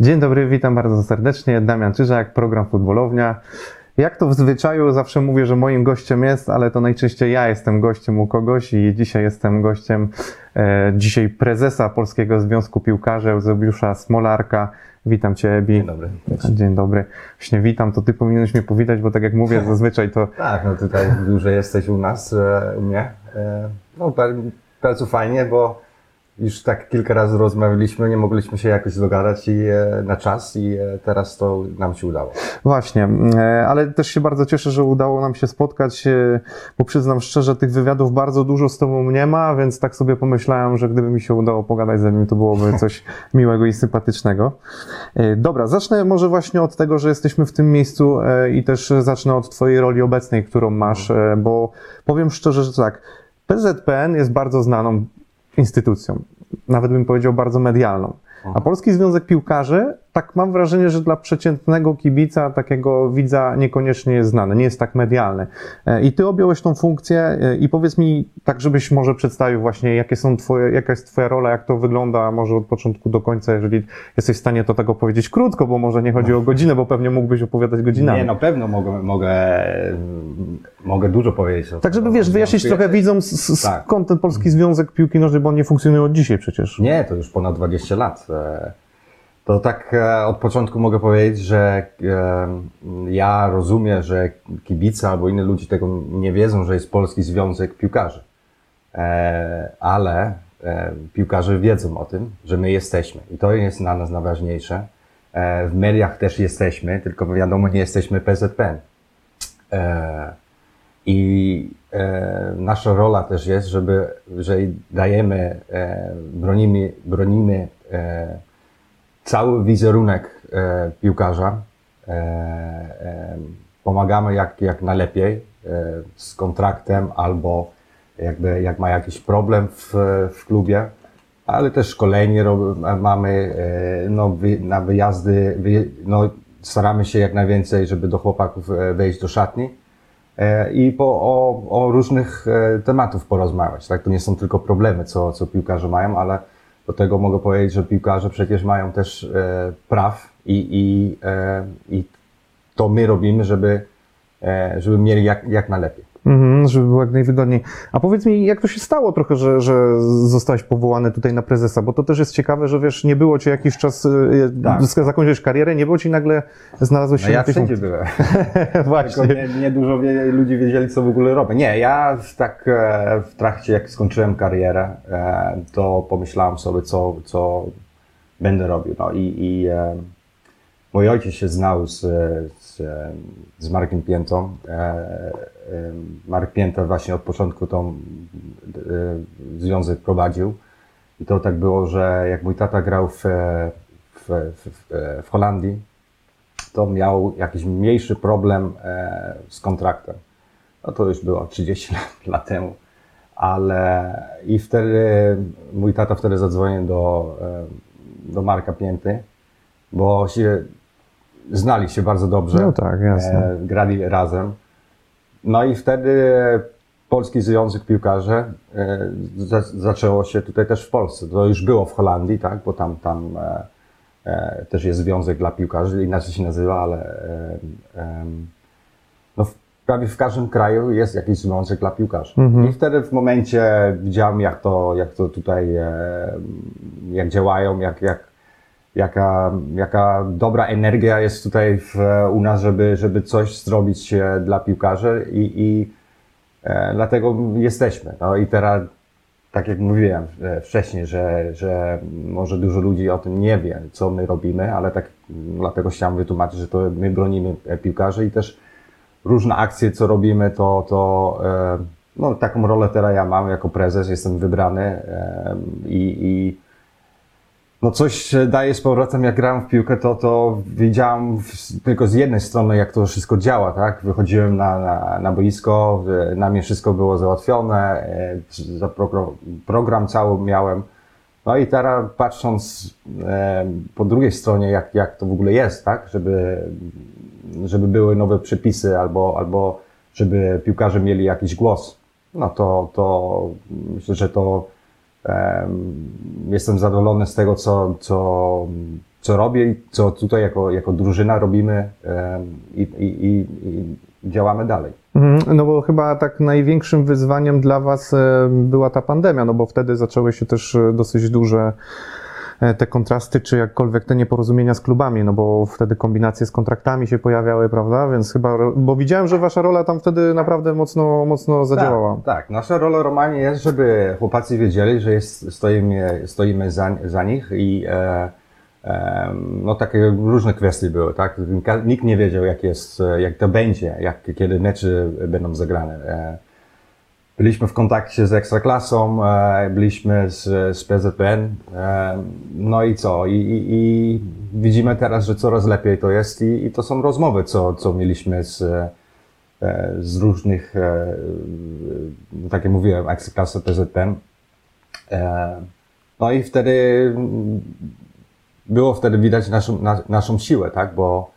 Dzień dobry, witam bardzo serdecznie. Damian Czyżak, program Futbolownia. Jak to w zwyczaju, zawsze mówię, że moim gościem jest, ale to najczęściej ja jestem gościem u kogoś i dzisiaj jestem gościem prezesa Polskiego Związku Piłkarzy, Euzebiusza Smolarka. Witam Cię, Ebi. Dzień dobry. Dzień dobry. Właśnie witam, to Ty powinieneś mnie powitać, bo tak jak mówię, zazwyczaj to... Tak, no tutaj dłużej jesteś u nas, u mnie. No bardzo fajnie, bo już tak kilka razy rozmawialiśmy, nie mogliśmy się jakoś dogadać na czas i teraz to nam się udało. Właśnie, ale też się bardzo cieszę, że udało nam się spotkać, bo przyznam szczerze, tych wywiadów bardzo dużo z Tobą nie ma, więc tak sobie pomyślałem, że gdyby mi się udało pogadać ze mną, to byłoby coś miłego i sympatycznego. Dobra, zacznę może właśnie od tego, że jesteśmy w tym miejscu i też zacznę od Twojej roli obecnej, którą masz, bo powiem szczerze, że tak, PZPN jest bardzo znaną instytucją, nawet bym powiedział bardzo medialną. A Polski Związek Piłkarzy, tak mam wrażenie, że dla przeciętnego kibica, takiego widza niekoniecznie jest znany, nie jest tak medialny. I Ty objąłeś tą funkcję i powiedz mi, tak żebyś może przedstawił właśnie, jaka jest Twoja rola, jak to wygląda może od początku do końca, jeżeli jesteś w stanie to tak opowiedzieć krótko, bo może nie chodzi o godzinę, bo pewnie mógłbyś opowiadać godzinami. Nie, na pewno mogę dużo powiedzieć. Tak, żeby wiesz, wyjaśnić trochę widzom skąd ten Polski Związek Piłki Nożnej, bo on nie funkcjonuje od dzisiaj przecież. Nie, to już ponad 20 lat. To tak od początku mogę powiedzieć, że ja rozumiem, że kibice albo inni ludzie tego nie wiedzą, że jest Polski Związek Piłkarzy. Ale piłkarze wiedzą o tym, że my jesteśmy. I to jest dla nas najważniejsze. W mediach też jesteśmy, tylko wiadomo, nie jesteśmy PZPN. I nasza rola też jest, że dajemy, bronimy cały wizerunek piłkarza, pomagamy jak najlepiej z kontraktem albo jak ma jakiś problem w klubie, ale też szkolenie mamy, na wyjazdy, staramy się jak najwięcej, żeby do chłopaków wejść do szatni i o różnych tematów porozmawiać. Tak? To nie są tylko problemy, co piłkarze mają, ale do tego mogę powiedzieć, że piłkarze przecież mają też praw i to my robimy, żeby mieli jak najlepiej. Żeby było jak najwygodniej. A powiedz mi, jak to się stało trochę, że zostałeś powołany tutaj na prezesa, bo to też jest ciekawe, że wiesz, nie było Cię jakiś czas, zakończyłeś karierę, nie było Ci nagle, znalazłeś się na tej funkcji. Ja wszędzie byłem. Właśnie. Tylko nie dużo ludzi wiedzieli, co w ogóle robię. Nie, ja tak w trakcie, jak skończyłem karierę, to pomyślałem sobie, co będę robił. No i mój ojciec się znał z Markiem Piętą. Marek Pięta właśnie od początku tą związek prowadził. I to tak było, że jak mój tata grał w Holandii, to miał jakiś mniejszy problem z kontraktem. No to już było 30 lat temu. Ale i wtedy mój tata zadzwonił do Marka Pięty, bo znali się bardzo dobrze, no tak, jasne. Grali razem. No i wtedy Polski Związek Piłkarzy zaczęło się tutaj też w Polsce. To już było w Holandii, tak? Bo tam też jest związek dla piłkarzy, inaczej się nazywa, ale prawie w każdym kraju jest jakiś związek dla piłkarzy. I wtedy w momencie widziałem, jak to tutaj, jak działają, jaka dobra energia jest tutaj u nas, żeby coś zrobić dla piłkarzy i dlatego jesteśmy. No i teraz, tak jak mówiłem wcześniej, że może dużo ludzi o tym nie wie, co my robimy, ale tak dlatego chciałem wytłumaczyć, że to my bronimy piłkarzy i też różne akcje, co robimy, to taką rolę teraz ja mam jako prezes, jestem wybrany i coś daje z powrotem, jak grałem w piłkę, to wiedziałem tylko z jednej strony, jak to wszystko działa, tak? Wychodziłem na boisko, na mnie wszystko było załatwione, program cały miałem. No i teraz patrząc po drugiej stronie, jak to w ogóle jest, tak? Żeby były nowe przepisy albo żeby piłkarze mieli jakiś głos, no to myślę, że to jestem zadowolony z tego, co co robię i co tutaj jako drużyna robimy i działamy dalej. No bo chyba tak największym wyzwaniem dla Was była ta pandemia, no bo wtedy zaczęły się też dosyć duże te kontrasty, czy jakkolwiek te nieporozumienia z klubami, no bo wtedy kombinacje z kontraktami się pojawiały, prawda? Więc chyba, bo widziałem, że Wasza rola tam wtedy naprawdę mocno zadziałała. Tak, nasza rola normalnie jest, żeby chłopacy wiedzieli, że stoimy za nich i no takie różne kwestie były, tak? Nikt nie wiedział, jak to będzie, kiedy mecze będą zagrane. Byliśmy w kontakcie z Ekstraklasą, byliśmy z PZPN, no i co? I widzimy teraz, że coraz lepiej to jest i to są rozmowy, co mieliśmy z różnych, tak jak mówiłem, Ekstraklasa, PZPN. No i wtedy widać naszą siłę, tak? Bo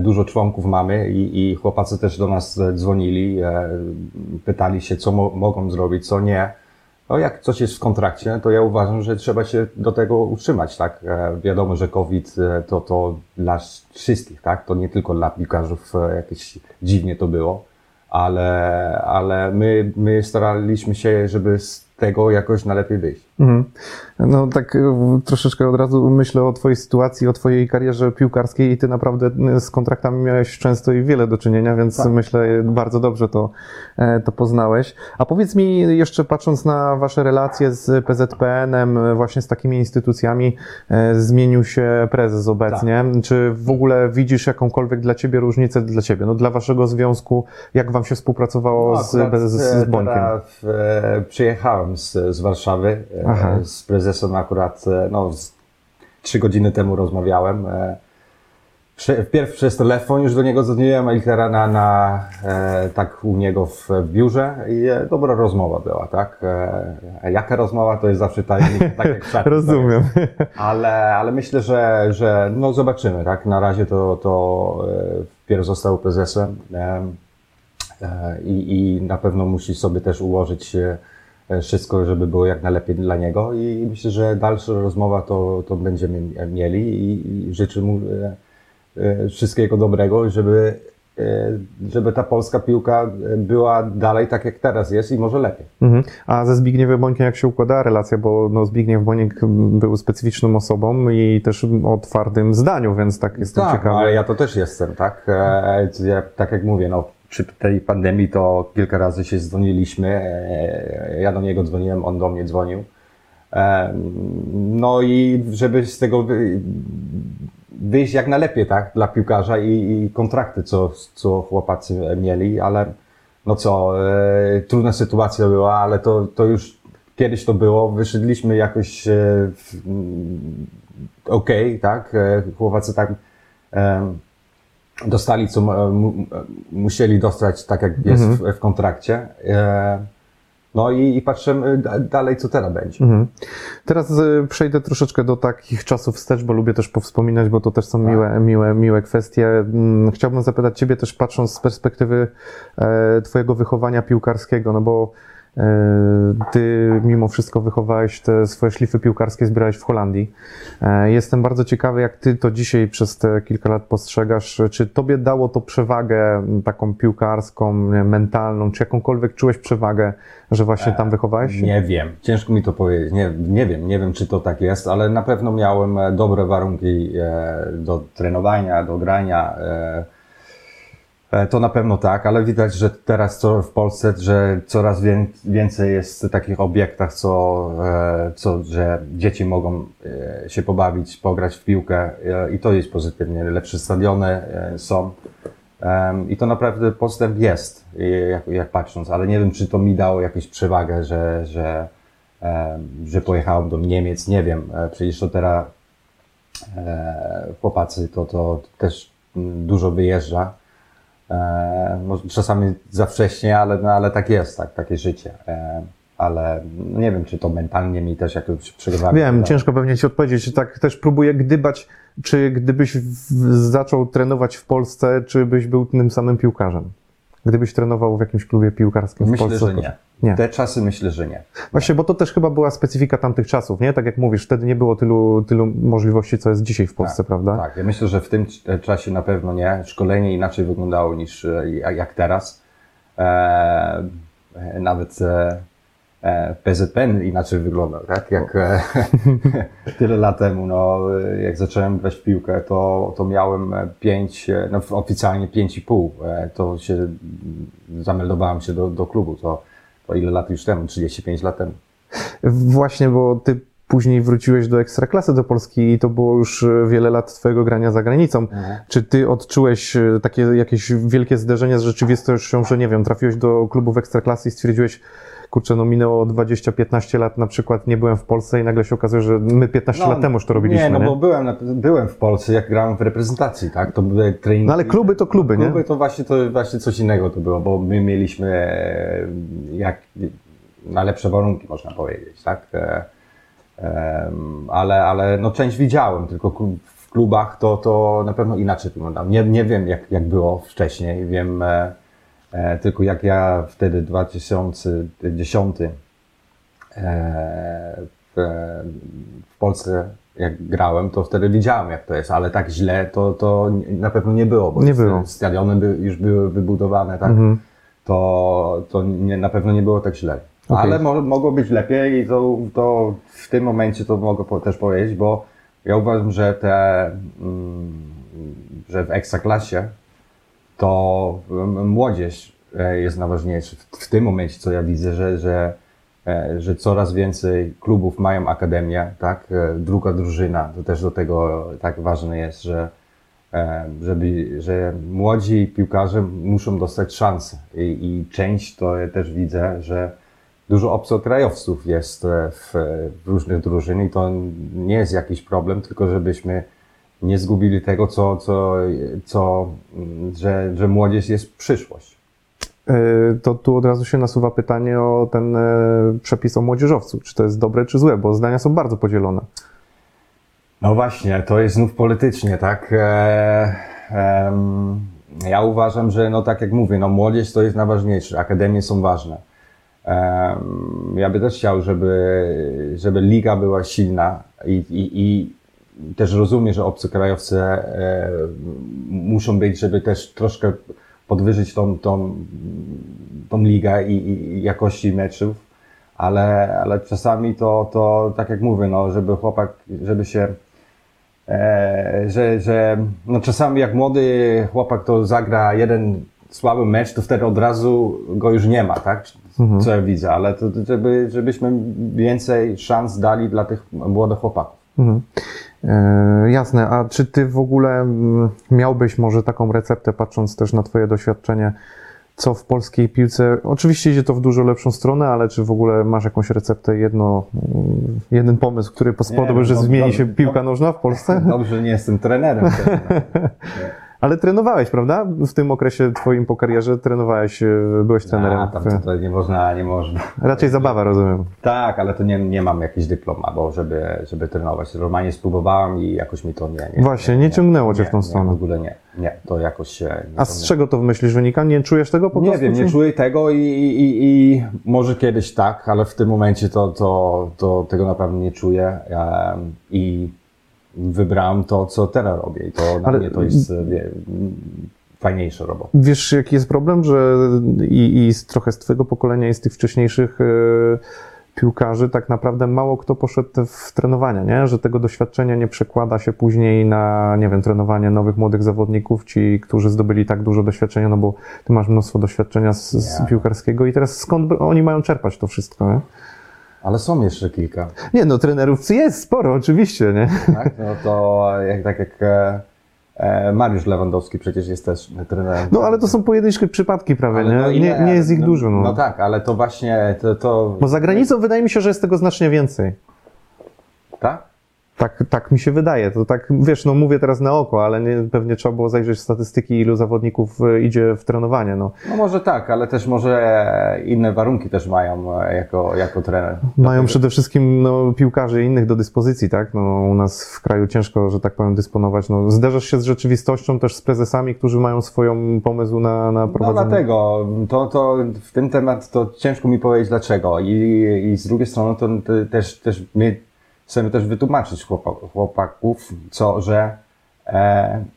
dużo członków mamy i chłopacy też do nas dzwonili, pytali się, co mogą zrobić, co nie. No jak coś jest w kontrakcie, to ja uważam, że trzeba się do tego utrzymać, tak? Wiadomo, że COVID to dla wszystkich, tak? To nie tylko dla piłkarzów, jakieś dziwnie to było, ale my staraliśmy się, żeby tego jakoś najlepiej wyjść. Mhm. No tak troszeczkę od razu myślę o Twojej sytuacji, o Twojej karierze piłkarskiej i Ty naprawdę z kontraktami miałeś często i wiele do czynienia, więc tak. Myślę, bardzo dobrze to poznałeś. A powiedz mi jeszcze, patrząc na Wasze relacje z PZPN-em, właśnie z takimi instytucjami, zmienił się prezes obecnie. Tak. Czy w ogóle widzisz jakąkolwiek dla Ciebie różnicę, dla Ciebie, no dla Waszego związku, jak Wam się współpracowało z Bońkiem? Przyjechałem z Warszawy. Aha. Z prezesem akurat, no, 3 godziny temu rozmawiałem. Wpierw przez telefon już do niego zadzwoniłem, a litera tak u niego w biurze i dobra rozmowa była, tak? Jaka rozmowa, to jest zawsze tajemnica, tak jak szatni. Rozumiem. Ale myślę, że no zobaczymy, tak? Na razie to wpierw został prezesem i na pewno musi sobie też ułożyć wszystko, żeby było jak najlepiej dla niego i myślę, że dalsza rozmowa to będziemy mieli i życzę mu wszystkiego dobrego, żeby ta polska piłka była dalej tak jak teraz jest i może lepiej. Mhm. A ze Zbigniewem Bońkiem jak się układała relacja, bo no Zbigniew Boniek był specyficzną osobą i też o twardym zdaniu, więc tak jestem ciekawy. Ale ja to też jestem, tak? Ja, tak jak mówię, no przy tej pandemii to kilka razy się dzwoniliśmy, ja do niego dzwoniłem, on do mnie dzwonił. No i żeby z tego wyjść jak najlepiej, tak, dla piłkarza i kontrakty, co chłopacy mieli, ale no co, trudna sytuacja była, ale to już kiedyś to było, wyszedliśmy jakoś okej, tak, chłopacy tak dostali, co musieli dostać, tak jak jest w kontrakcie. No i patrzymy dalej, co teraz będzie. Mhm. Teraz przejdę troszeczkę do takich czasów wstecz, bo lubię też powspominać, bo to też są miłe kwestie. Chciałbym zapytać Ciebie też, patrząc z perspektywy Twojego wychowania piłkarskiego, no bo Ty mimo wszystko wychowałeś te swoje szlify piłkarskie, zbierałeś w Holandii. Jestem bardzo ciekawy, jak Ty to dzisiaj przez te kilka lat postrzegasz. Czy Tobie dało to przewagę taką piłkarską, mentalną, czy jakąkolwiek czułeś przewagę, że właśnie tam wychowałeś się? Nie wiem, ciężko mi to powiedzieć. Nie wiem, czy to tak jest, ale na pewno miałem dobre warunki do trenowania, do grania. To na pewno tak, ale widać, że teraz w Polsce, że coraz więcej jest takich obiektach, że dzieci mogą się pobawić, pograć w piłkę i to jest pozytywnie. Lepsze stadiony są i to naprawdę postęp jest, jak patrząc, ale nie wiem, czy to mi dało jakąś przewagę, że pojechałem do Niemiec, nie wiem. Przecież to teraz chłopacy to też dużo wyjeżdża. Czasami za wcześnie, ale tak jest, tak, takie życie. Ale nie wiem, czy to mentalnie mi też jakoś przygrywa. Wiem, tak. Ciężko pewnie Ci odpowiedzieć. Tak też próbuję gdybać, czy gdybyś zaczął trenować w Polsce, czy byś był tym samym piłkarzem? gdybyś trenował w jakimś klubie piłkarskim w Polsce? Myślę, że nie. Nie. Te czasy myślę, że nie. Właśnie, bo to też chyba była specyfika tamtych czasów, nie? Tak jak mówisz, wtedy nie było tylu możliwości, co jest dzisiaj w Polsce, tak, prawda? Tak, ja myślę, że w tym czasie na pewno nie. Szkolenie inaczej wyglądało niż jak teraz. Nawet PZPN inaczej wyglądał, tak? Jak tyle lat temu, no, jak zacząłem grać w piłkę, to miałem 5, no, oficjalnie 5,5. To się zameldowałem się do klubu, to ile lat już temu? 35 lat temu. Właśnie, bo ty później wróciłeś do Ekstraklasy do Polski i to było już wiele lat twojego grania za granicą. Mhm. Czy ty odczułeś takie jakieś wielkie zderzenie z rzeczywistością, że nie wiem, trafiłeś do klubu w Ekstraklasy i stwierdziłeś, kurczę, no minęło 15 lat na przykład, nie byłem w Polsce i nagle się okazuje, że my 15 lat temu już to robiliśmy. Nie, bo byłem w Polsce, jak grałem w reprezentacji, tak? To były treningi. No ale kluby to kluby, nie? Kluby to właśnie coś innego to było, bo my mieliśmy najlepsze warunki, można powiedzieć, tak? Ale no część widziałem, tylko w klubach to na pewno inaczej wyglądało. Nie wiem, jak było wcześniej, wiem... Tylko jak ja wtedy 2010 w Polsce jak grałem, to wtedy wiedziałem jak to jest, ale tak źle to na pewno nie było, bo stadiony już były wybudowane, tak? Mhm. To na pewno nie było tak źle, okay. Ale mogło być lepiej i to w tym momencie to mogę też powiedzieć, bo ja uważam, że że w Ekstraklasie to młodzież jest najważniejsza. W tym momencie, co ja widzę, że coraz więcej klubów mają akademię, tak? Druga drużyna, to też do tego tak ważne jest, że młodzi piłkarze muszą dostać szansę. I część to ja też widzę, że dużo obcokrajowców jest w różnych drużynach i to nie jest jakiś problem, tylko żebyśmy nie zgubili tego, że młodzież jest przyszłość. To tu od razu się nasuwa pytanie o ten przepis o młodzieżowcu. Czy to jest dobre, czy złe? Bo zdania są bardzo podzielone. No właśnie, to jest znów politycznie, tak? Ja uważam, że no tak jak mówię, no młodzież to jest najważniejsze, akademie są ważne. Ja bym też chciał, żeby liga była silna i też rozumiem, że obcokrajowcy muszą być, żeby też troszkę podwyżyć tą ligę i jakości meczów, ale czasami to tak jak mówię, no, żeby chłopak, żeby się, no czasami jak młody chłopak to zagra jeden słaby mecz, to wtedy od razu go już nie ma, tak? Mhm. Co ja widzę, ale to żebyśmy więcej szans dali dla tych młodych chłopaków. Mhm. Jasne, a czy ty w ogóle miałbyś może taką receptę, patrząc też na twoje doświadczenie, co w polskiej piłce, oczywiście idzie to w dużo lepszą stronę, ale czy w ogóle masz jakąś receptę, jeden pomysł, który spowoduje, że zmieni się piłka nożna w Polsce? Dobrze, że nie jestem trenerem. Ale trenowałeś, prawda? W tym okresie twoim po karierze trenowałeś, byłeś trenerem. A, tam to nie można. Raczej zabawa, rozumiem. Tak, ale to nie mam jakiejś dyploma, bo żeby trenować. Normalnie spróbowałem i jakoś mi to nie. Właśnie, nie ciągnęło cię w tą stronę. Nie, w ogóle nie. Nie, to jakoś się... A z czego to myślisz wynika? Nie czujesz tego po prostu? Nie wiem, nie czuję tego i może kiedyś tak, ale w tym momencie to tego naprawdę nie czuję i... Wybrałem to, co teraz robię i to ale mnie to jest fajniejsza robota. Wiesz, jaki jest problem, że i trochę z twojego pokolenia i z tych wcześniejszych piłkarzy tak naprawdę mało kto poszedł w trenowania, nie? Że tego doświadczenia nie przekłada się później na, nie wiem, trenowanie nowych młodych zawodników, ci, którzy zdobyli tak dużo doświadczenia, no bo ty masz mnóstwo doświadczenia z piłkarskiego i teraz skąd oni mają czerpać to wszystko, nie? Ale są jeszcze kilka. Nie, no trenerów jest sporo, oczywiście, nie? Tak, no to jak Mariusz Lewandowski przecież jest też trenerem. No ale to są pojedyncze przypadki prawie, nie? No nie jest ich dużo. No. No tak, ale to właśnie to... Bo za granicą wydaje mi się, że jest tego znacznie więcej. Tak? Tak mi się wydaje. To tak, wiesz, no mówię teraz na oko, ale nie, pewnie trzeba było zajrzeć w statystyki, ilu zawodników idzie w trenowanie. No może tak, ale też może inne warunki też mają jako trener. Mają przede wszystkim piłkarzy innych do dyspozycji, tak? U nas w kraju ciężko, że tak powiem, dysponować. Zderzasz się z rzeczywistością, też z prezesami, którzy mają swoją pomysł na prowadzenie. No dlatego, to w ten temat to ciężko mi powiedzieć dlaczego. I z drugiej strony to też mnie chcemy też wytłumaczyć chłopaków, że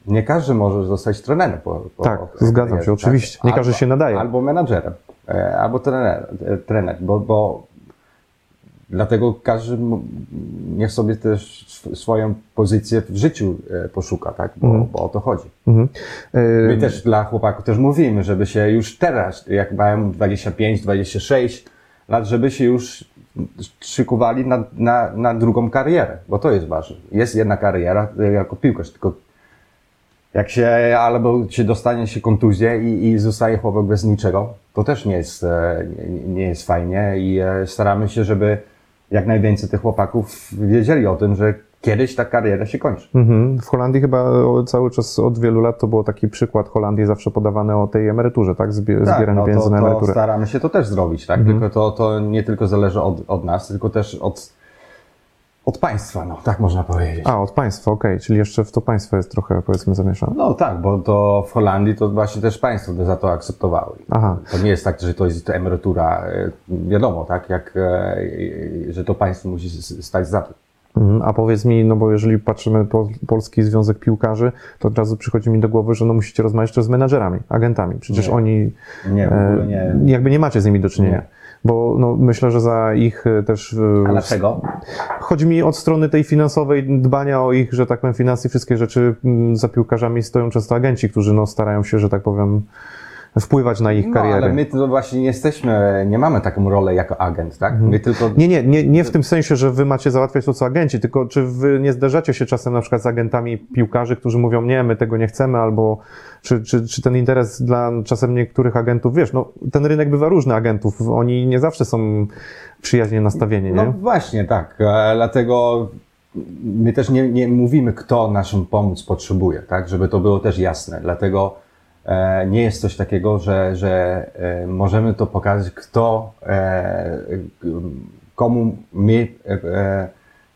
nie każdy może zostać trenerem. Tak, zgadzam się, oczywiście. Nie każdy się nadaje. Albo menadżerem, albo trener, bo dlatego każdy niech sobie też swoją pozycję w życiu poszuka, tak? Bo o to chodzi. Mhm. My też dla chłopaków też mówimy, żeby się już teraz, jak mają 25, 26 lat, żeby się już szykowali na drugą karierę, bo to jest ważne. Jest jedna kariera jako piłkarz, tylko jak się albo się dostanie się kontuzję i zostaje chłopak bez niczego, to też nie jest fajnie i staramy się, żeby jak najwięcej tych chłopaków wiedzieli o tym, że kiedyś ta kariera się kończy. Mhm. W Holandii chyba cały czas od wielu lat to był taki przykład Holandii zawsze podawany o tej emeryturze, tak? Zbieranie pieniędzy na emeryturę. Staramy się to też zrobić, tak? Mhm. Tylko to nie tylko zależy od nas, tylko też od państwa, tak można powiedzieć. Od państwa, okej. Czyli jeszcze w to państwo jest trochę, powiedzmy, zamieszane. No tak, bo to w Holandii to właśnie też państwo za to akceptowały. Aha. To nie jest tak, że to jest emerytura, wiadomo, tak? Że to państwo musi stać za to. A powiedz mi, bo jeżeli patrzymy Polski Związek Piłkarzy, to od razu przychodzi mi do głowy, że musicie rozmawiać też z menadżerami, agentami. Przecież oni jakby nie macie z nimi do czynienia. Bo myślę, że za ich też... A dlaczego? Chodzi mi od strony tej finansowej, dbania o ich, że tak powiem, finanse i wszystkie rzeczy. Za piłkarzami stoją często agenci, którzy starają się, że tak powiem, wpływać na ich karierę. Ale my to właśnie nie mamy taką rolę jako agent, tak? My tylko... Nie w tym sensie, że wy macie załatwiać to, co agenci, tylko czy wy nie zderzacie się czasem na przykład z agentami piłkarzy, którzy mówią, nie, my tego nie chcemy, albo czy ten interes dla czasem niektórych agentów, wiesz, ten rynek bywa różny agentów, oni nie zawsze są przyjaźnie nastawieni, nie? No właśnie, tak, dlatego my też nie mówimy, kto naszą pomoc potrzebuje, tak? Żeby to było też jasne, dlatego nie jest coś takiego, że możemy to pokazać, komu my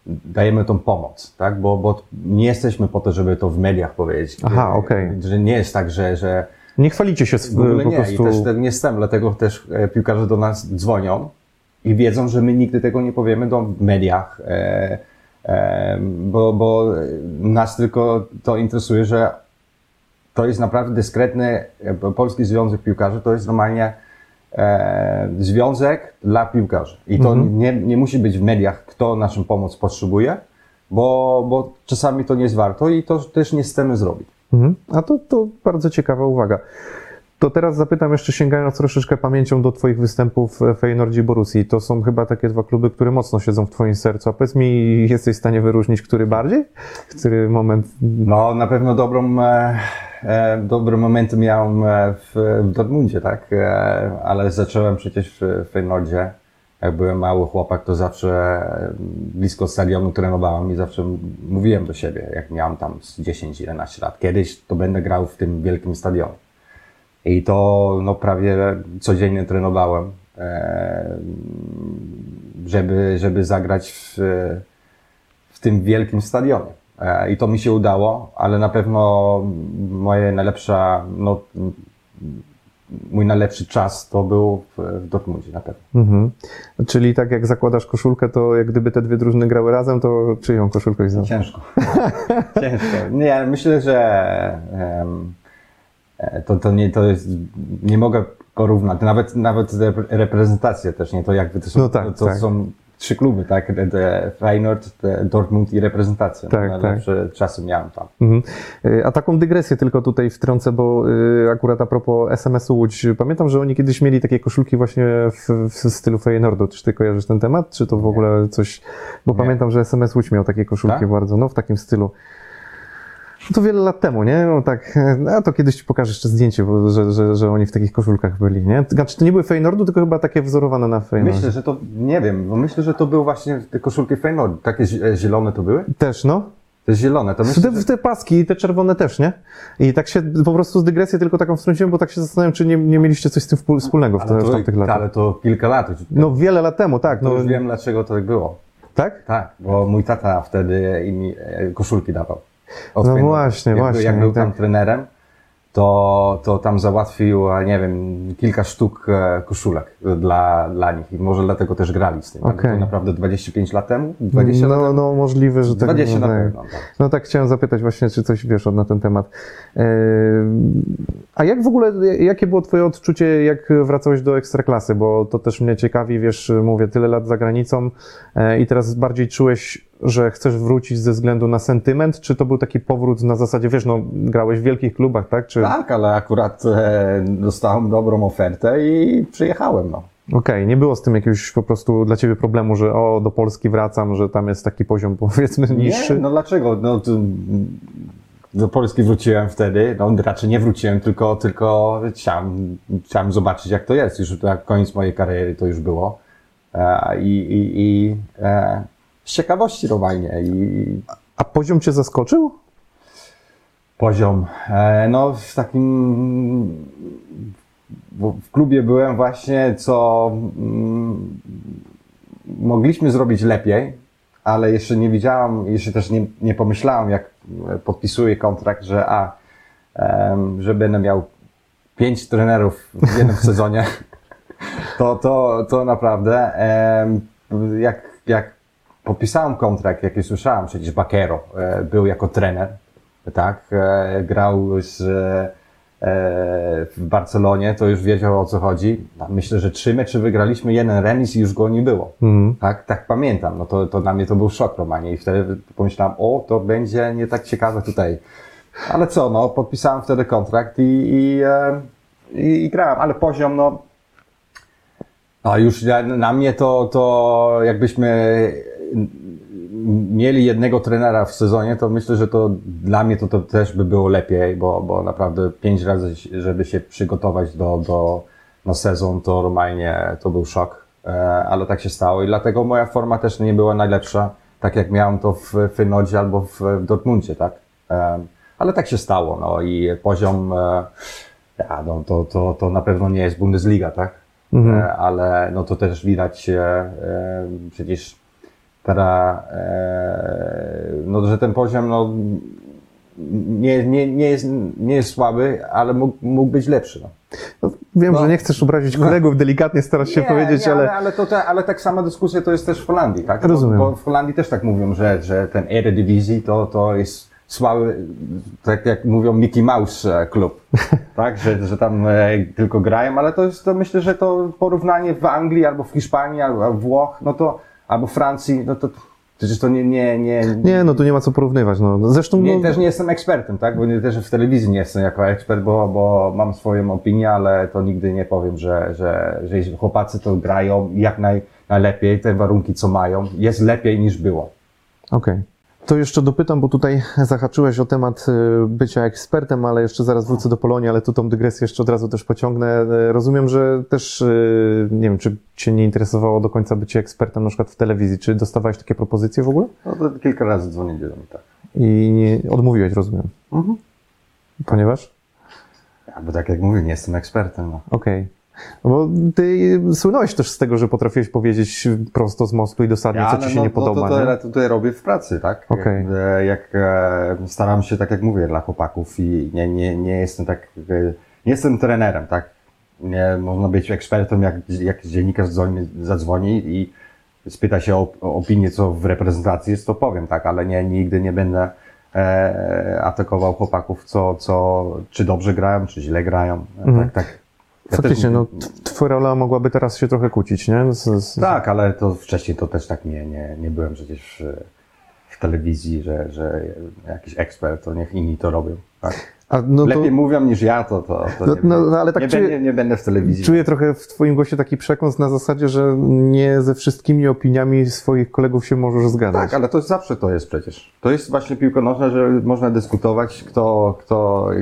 dajemy tą pomoc, tak? Bo nie jesteśmy po to, żeby to w mediach powiedzieć. Aha, okej. Że nie jest tak, że... Nie chwalicie się w ogóle po prostu... Nie, i też nie jestem, dlatego też piłkarze do nas dzwonią i wiedzą, że my nigdy tego nie powiemy w mediach, bo nas tylko to interesuje, że to jest naprawdę dyskretny Polski Związek Piłkarzy, to jest normalnie związek dla piłkarzy. I to nie musi być w mediach, kto naszą pomoc potrzebuje, bo czasami to nie jest warto i to też nie chcemy zrobić. Mhm. A to bardzo ciekawa uwaga. To teraz zapytam jeszcze, sięgając troszeczkę pamięcią do twoich występów w Feyenoordzie i Borussii. To są chyba takie dwa kluby, które mocno siedzą w twoim sercu. A powiedz mi, jesteś w stanie wyróżnić, który bardziej? Który moment? Na pewno dobry momenty miałem w Dortmundzie, tak? Ale zacząłem przecież w Feyenoordzie. Jak byłem mały chłopak, to zawsze blisko stadionu trenowałem i zawsze mówiłem do siebie, jak miałem tam 10-11 lat. Kiedyś to będę grał w tym wielkim stadionie. I to prawie codziennie trenowałem, żeby zagrać w tym wielkim stadionie. I to mi się udało, ale na pewno mój najlepszy czas to był w Dortmundzie na pewno. Mhm. Czyli tak jak zakładasz koszulkę, to jak gdyby te dwie drużyny grały razem, to czyją koszulkę i znowu? Ciężko. Nie, myślę, że... nie mogę porównać, nawet reprezentacje też nie, to jakby to są, są trzy kluby, tak? Feyenoord, Dortmund i reprezentacja. Najlepsze czasy miałem tam. Mhm. A taką dygresję tylko tutaj wtrącę, bo akurat a propos SMS-u Łódź, pamiętam, że oni kiedyś mieli takie koszulki właśnie w stylu Feyenoordu. Czy ty kojarzysz ten temat, czy to w ogóle coś? Bo pamiętam, że SMS Łódź miał takie koszulki bardzo, w takim stylu. To wiele lat temu, nie? No tak, a to kiedyś ci pokażę jeszcze zdjęcie, bo, że oni w takich koszulkach byli, nie? Znaczy to nie były Feyenoordu, tylko chyba takie wzorowane na Feyenoordzie. Myślę, że to, nie wiem, bo myślę, że to były właśnie te koszulki Feyenoordu. Takie zielone to były? Też, no. Te zielone, to myślę, te paski i te czerwone też, nie? I tak się po prostu z dygresję tylko taką wtrąciłem, bo tak się zastanawiam, czy nie mieliście coś z tym wspólnego w tamtych latach. Ale to kilka lat. Tak? No wiele lat temu, tak. No już wiem, dlaczego to tak było. Tak? Tak, bo mój tata wtedy im koszulki dawał. No właśnie, właśnie. Jak był tam trenerem, to tam załatwił, nie wiem, kilka sztuk koszulek dla nich. I może dlatego też grali z tym. Okay. To naprawdę 25 lat temu? 20 no, lat temu? No możliwe, że 20 tak. 20 tak. No tak chciałem zapytać właśnie, czy coś wiesz na ten temat. A jak w ogóle, jakie było twoje odczucie, jak wracałeś do Ekstraklasy? Bo to też mnie ciekawi, wiesz, mówię, tyle lat za granicą i teraz bardziej czułeś, że chcesz wrócić ze względu na sentyment, czy to był taki powrót na zasadzie, wiesz, no grałeś w wielkich klubach, tak? Czy... Tak, ale akurat dostałem dobrą ofertę i przyjechałem, no. Okej, nie było z tym jakiegoś po prostu dla ciebie problemu, że o, do Polski wracam, że tam jest taki poziom, powiedzmy, niższy? Nie, no dlaczego? No, do Polski wróciłem wtedy, no raczej nie wróciłem, tylko chciałem zobaczyć, jak to jest. Już na koniec mojej kariery to już było. Z ciekawości normalnie. A poziom cię zaskoczył? Poziom. No w takim... W klubie byłem właśnie, co mogliśmy zrobić lepiej, ale jeszcze nie widziałem, jeszcze też nie pomyślałem, jak podpisuję kontrakt, że że będę miał 5 trenerów w jednym sezonie. To naprawdę, jak podpisałem kontrakt, jaki słyszałem, przecież Bakero był jako trener, tak? Grał w Barcelonie, to już wiedział, o co chodzi. Myślę, że 3 mecze wygraliśmy, 1 remis i już go nie było. Tak pamiętam. No to dla mnie to był szok, Romanie. I wtedy pomyślałem, o, to będzie nie tak ciekawe tutaj. Ale co, no, podpisałem wtedy kontrakt i grałem, ale poziom, no. A już na mnie to jakbyśmy mieli jednego trenera w sezonie, to myślę, że to dla mnie to też by było lepiej, bo naprawdę 5 razy, żeby się przygotować na sezon, to normalnie to był szok, ale tak się stało i dlatego moja forma też nie była najlepsza, tak jak miałem to w Feyenoordzie albo w Dortmundzie, tak? Ale tak się stało, no i poziom, no, to na pewno nie jest Bundesliga, tak? Ale no to też widać przecież no, że ten poziom no, nie jest słaby, ale mógł być lepszy. No. No, wiem, że nie chcesz obrazić kolegów, delikatnie starasz się powiedzieć, ale tak sama dyskusja to jest też w Holandii, tak? Rozumiem. Bo w Holandii też tak mówią, że ten Eredivisie to jest słaby, tak jak mówią Mickey Mouse klub, tak? Że tam tylko grają, ale to myślę, że to porównanie w Anglii albo w Hiszpanii, albo w Włoch, no to albo Francji, no to przecież to nie, no tu nie ma co porównywać, no. Zresztą... Też nie jestem ekspertem, tak? Bo też w telewizji nie jestem jako ekspert, bo mam swoją opinię, ale to nigdy nie powiem, że jeśli chłopacy to grają jak najlepiej, te warunki co mają, jest lepiej niż było. Okej. To jeszcze dopytam, bo tutaj zahaczyłeś o temat bycia ekspertem, ale jeszcze zaraz wrócę do Polonii, ale tu tą dygresję jeszcze od razu też pociągnę. Rozumiem, że też, nie wiem, czy cię nie interesowało do końca bycie ekspertem na przykład w telewizji. Czy dostawałeś takie propozycje w ogóle? No to kilka razy dzwonili do mnie, tak. I odmówiłeś, rozumiem. Mhm. Ponieważ? Bo tak jak mówię, nie jestem ekspertem. No. Okej. Bo ty słynąłeś też z tego, że potrafiłeś powiedzieć prosto z mostu i dosadnie, co ci się nie podoba. To tutaj robię w pracy, tak? Okay. Jak staram się, tak jak mówię, dla chłopaków i nie jestem tak, nie jestem trenerem, tak? Nie można być ekspertem, jak dziennikarz zadzwoni i spyta się o opinię, co w reprezentacji jest, to powiem, tak? Ale nigdy nie będę atakował chłopaków, czy dobrze grają, czy źle grają, tak. Faktycznie, no, twoja rola mogłaby teraz się trochę kłócić, nie? Tak, ale to wcześniej to też tak nie byłem przecież w telewizji, że jakiś ekspert, to niech inni to robią, tak? No lepiej to mówią niż ja, nie będę w telewizji. Czuję trochę w twoim głosie taki przekąs na zasadzie, że nie ze wszystkimi opiniami swoich kolegów się możesz zgadzać. Tak, ale to zawsze to jest przecież. To jest właśnie piłka nożna, że można dyskutować,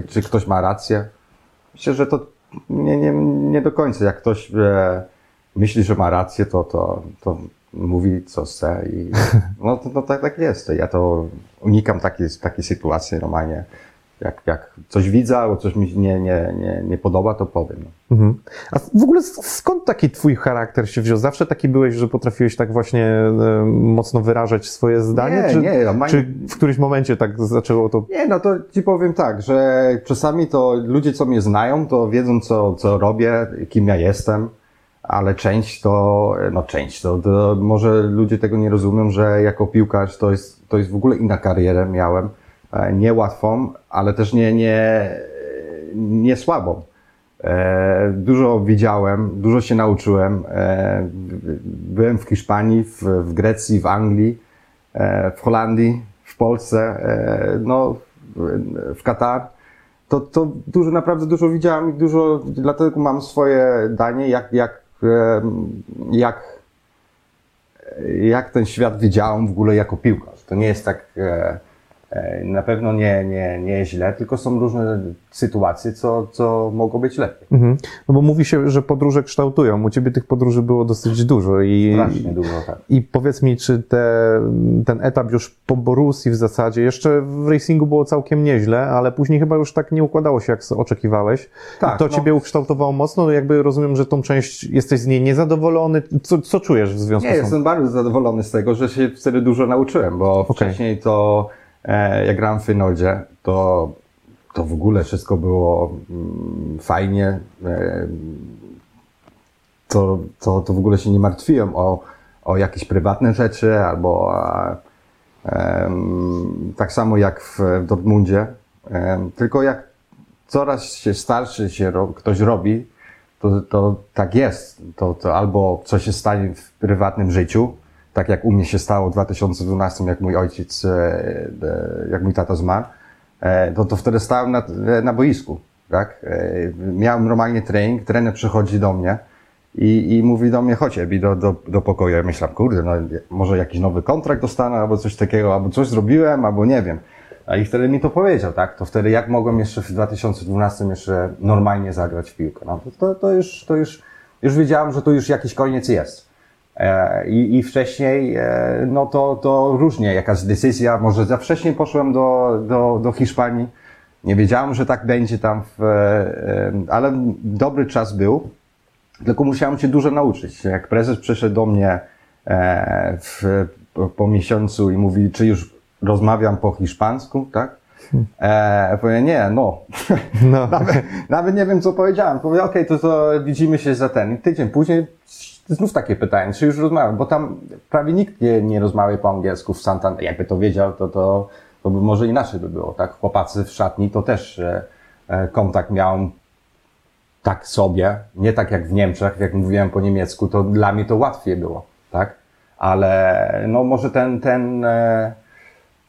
czy ktoś ma rację. Myślę, że to nie do końca. Jak ktoś myśli, że ma rację, to mówi co chce i tak jest. Ja to unikam takiej sytuacji normalnie. Jak coś widzę, albo coś mi się nie podoba, to powiem. Mhm. A w ogóle skąd taki twój charakter się wziął? Zawsze taki byłeś, że potrafiłeś tak właśnie mocno wyrażać swoje zdanie? Czy w którymś momencie tak zaczęło to? Nie, no to ci powiem tak, że czasami to ludzie, co mnie znają, to wiedzą, co robię, kim ja jestem, ale część to może ludzie tego nie rozumią, że jako piłkarz to jest w ogóle inna kariera miałem. Niełatwą, ale też nie słabą. Dużo widziałem, dużo się nauczyłem. Byłem w Hiszpanii, w Grecji, w Anglii, w Holandii, w Polsce, w Katar. To naprawdę dużo widziałem i dlatego mam swoje danie, jak ten świat widziałem w ogóle jako piłkarz. To nie jest tak. Na pewno nie źle, tylko są różne sytuacje, co mogą być lepiej. Mhm. No bo mówi się, że podróże kształtują. U ciebie tych podróży było dosyć dużo. Strasznie dużo, tak. I powiedz mi, czy ten etap już po Borussii w zasadzie, jeszcze w Racingu było całkiem nieźle, ale później chyba już tak nie układało się, jak oczekiwałeś. Tak, to ciebie ukształtowało mocno, jakby rozumiem, że tą część jesteś z niej niezadowolony. Co czujesz w związku z tym? Jestem bardzo zadowolony z tego, że się wtedy dużo nauczyłem, bo wcześniej to jak grałem w Feyenoordzie, to w ogóle wszystko było fajnie. To w ogóle się nie martwiłem o jakieś prywatne rzeczy, albo tak samo jak w Dortmundzie. Tylko jak coraz się starszy ktoś robi, to tak jest. To albo coś się stanie w prywatnym życiu, tak jak u mnie się stało w 2012, jak mój ojciec, jak mój tata zmarł, to wtedy stałem na boisku, tak? Miałem normalnie trening, trener przychodzi do mnie i mówi do mnie, chodź Ebi do pokoju. Ja myślałem, kurde, no może jakiś nowy kontrakt dostanę, albo coś takiego, albo coś zrobiłem, albo nie wiem. I wtedy mi to powiedział, tak? To wtedy jak mogłem jeszcze w 2012 jeszcze normalnie zagrać w piłkę? No to już wiedziałem, że to już jakiś koniec jest. I wcześniej, no to różnie, jakaś decyzja, może za wcześnie poszłem do Hiszpanii, nie wiedziałem, że tak będzie tam, ale dobry czas był, tylko musiałem się dużo nauczyć. Jak prezes przyszedł do mnie po miesiącu i mówi, czy już rozmawiam po hiszpańsku, tak? Powiem, nie, no. Nawet nie wiem, co powiedziałem. Powiem, okej, to widzimy się za tydzień. Później znów takie pytanie, czy już rozmawiam, bo tam prawie nikt nie rozmawia po angielsku w Santander. Jakby to wiedział, to by może inaczej by było, tak? Chłopacy w szatni to też kontakt miałem tak sobie, nie tak jak w Niemczech, jak mówiłem po niemiecku, to dla mnie to łatwiej było, tak? Ale no może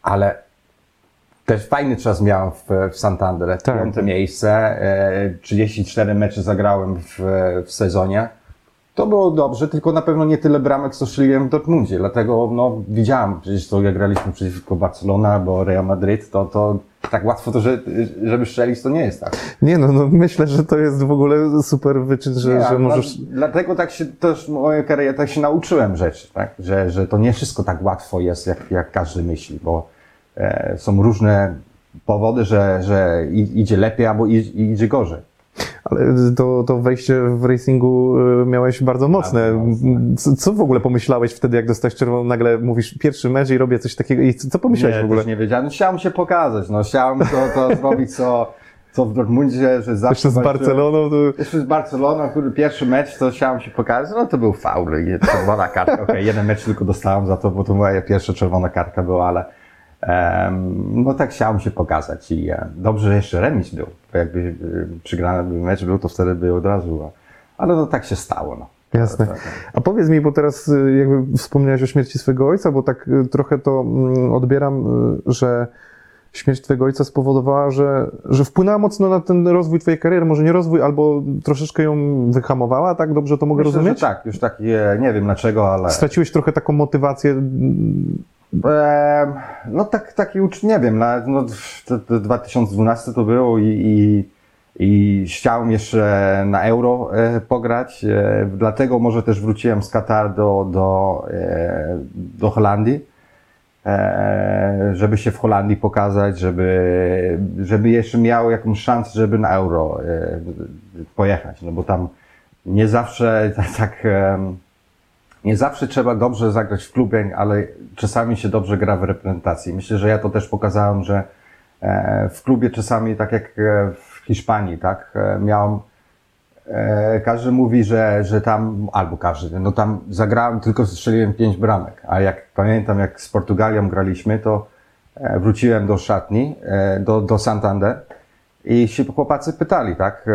ale też fajny czas miałem w Santander, tak. 5. miejsce, 34 mecze zagrałem w sezonie. To było dobrze, tylko na pewno nie tyle bramek, co strzeliłem w Dortmundzie, dlatego widziałem, przecież to jak graliśmy przeciwko Barcelona albo Real Madrid, to tak łatwo to, żeby strzelić, to nie jest tak. Nie, myślę, że to jest w ogóle super wyczyn, że możesz... Dlatego tak się też moja kariera, tak się nauczyłem rzeczy, tak? Że to nie wszystko tak łatwo jest, jak każdy myśli, bo są różne powody, że idzie lepiej albo idzie gorzej. Ale to wejście w Racingu miałeś bardzo mocne. Co w ogóle pomyślałeś wtedy, jak dostałeś czerwoną? Nagle mówisz pierwszy mecz i robię coś takiego. I co pomyślałeś w ogóle? Nie wiedziałem. Chciałem się pokazać. Chciałem to zrobić, co w Dortmundzie, że zawsze... Jeszcze z Barceloną. Jeszcze z Barceloną, który pierwszy mecz, to chciałem się pokazać. To był faul i czerwona kartka. Jeden mecz tylko dostałem za to, bo to moja pierwsza czerwona kartka była, ale... tak chciałem się pokazać i dobrze, że jeszcze remis był, bo jakby przegrany mecz był, to wtedy by od razu, ale tak się stało. Jasne. A powiedz mi, bo teraz jakby wspomniałeś o śmierci swojego ojca, bo tak trochę to odbieram, że śmierć twojego ojca spowodowała, że wpłynęła mocno na ten rozwój twojej kariery, może nie rozwój, albo troszeczkę ją wyhamowała, tak? Dobrze to mogę rozumieć? Tak, już tak, nie wiem dlaczego, ale... Straciłeś trochę taką motywację... No tak, taki ucz, nie wiem, no, 2012 to było i chciałem jeszcze na Euro pograć, dlatego może też wróciłem z Katar do Holandii, żeby się w Holandii pokazać, żeby jeszcze miał jakąś szansę, żeby na Euro pojechać, no bo tam nie zawsze tak... Nie zawsze trzeba dobrze zagrać w klubie, ale czasami się dobrze gra w reprezentacji. Myślę, że ja to też pokazałem, że w klubie czasami, tak jak w Hiszpanii, tak, miałem, każdy mówi, że tam, albo każdy, no tam zagrałem, tylko strzeliłem 5 bramek. A jak pamiętam, jak z Portugalią graliśmy, to wróciłem do szatni, do Santander i się chłopacy pytali, tak,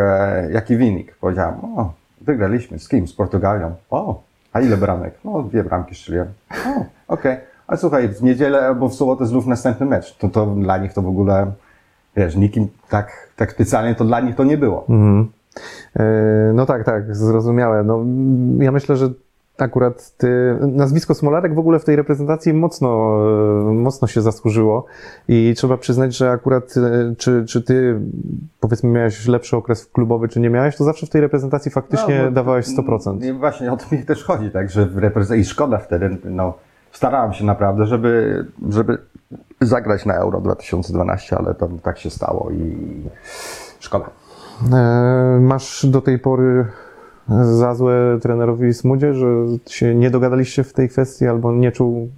jaki wynik. Powiedziałem, o, wygraliśmy, z kim? Z Portugalią. O. A ile bramek? No, 2 bramki strzeliłem. Okej. Okay. A słuchaj, w niedzielę albo w sobotę znów następny mecz. To dla nich to w ogóle, wiesz, nikim tak specjalnie to dla nich to nie było. Mm. No tak, zrozumiałe. No, ja myślę, że akurat nazwisko Smolarek w ogóle w tej reprezentacji mocno się zasłużyło i trzeba przyznać, że akurat czy ty, powiedzmy, miałeś lepszy okres klubowy, czy nie miałeś, to zawsze w tej reprezentacji faktycznie dawałeś 100%. Właśnie o to mi też chodzi, tak, że w reprezentacji, i szkoda wtedy, no, starałem się naprawdę, żeby zagrać na Euro 2012, ale to tak się stało i szkoda. Masz do tej pory za złe trenerowi Smudzie, że się nie dogadaliście w tej kwestii, albo nie czuł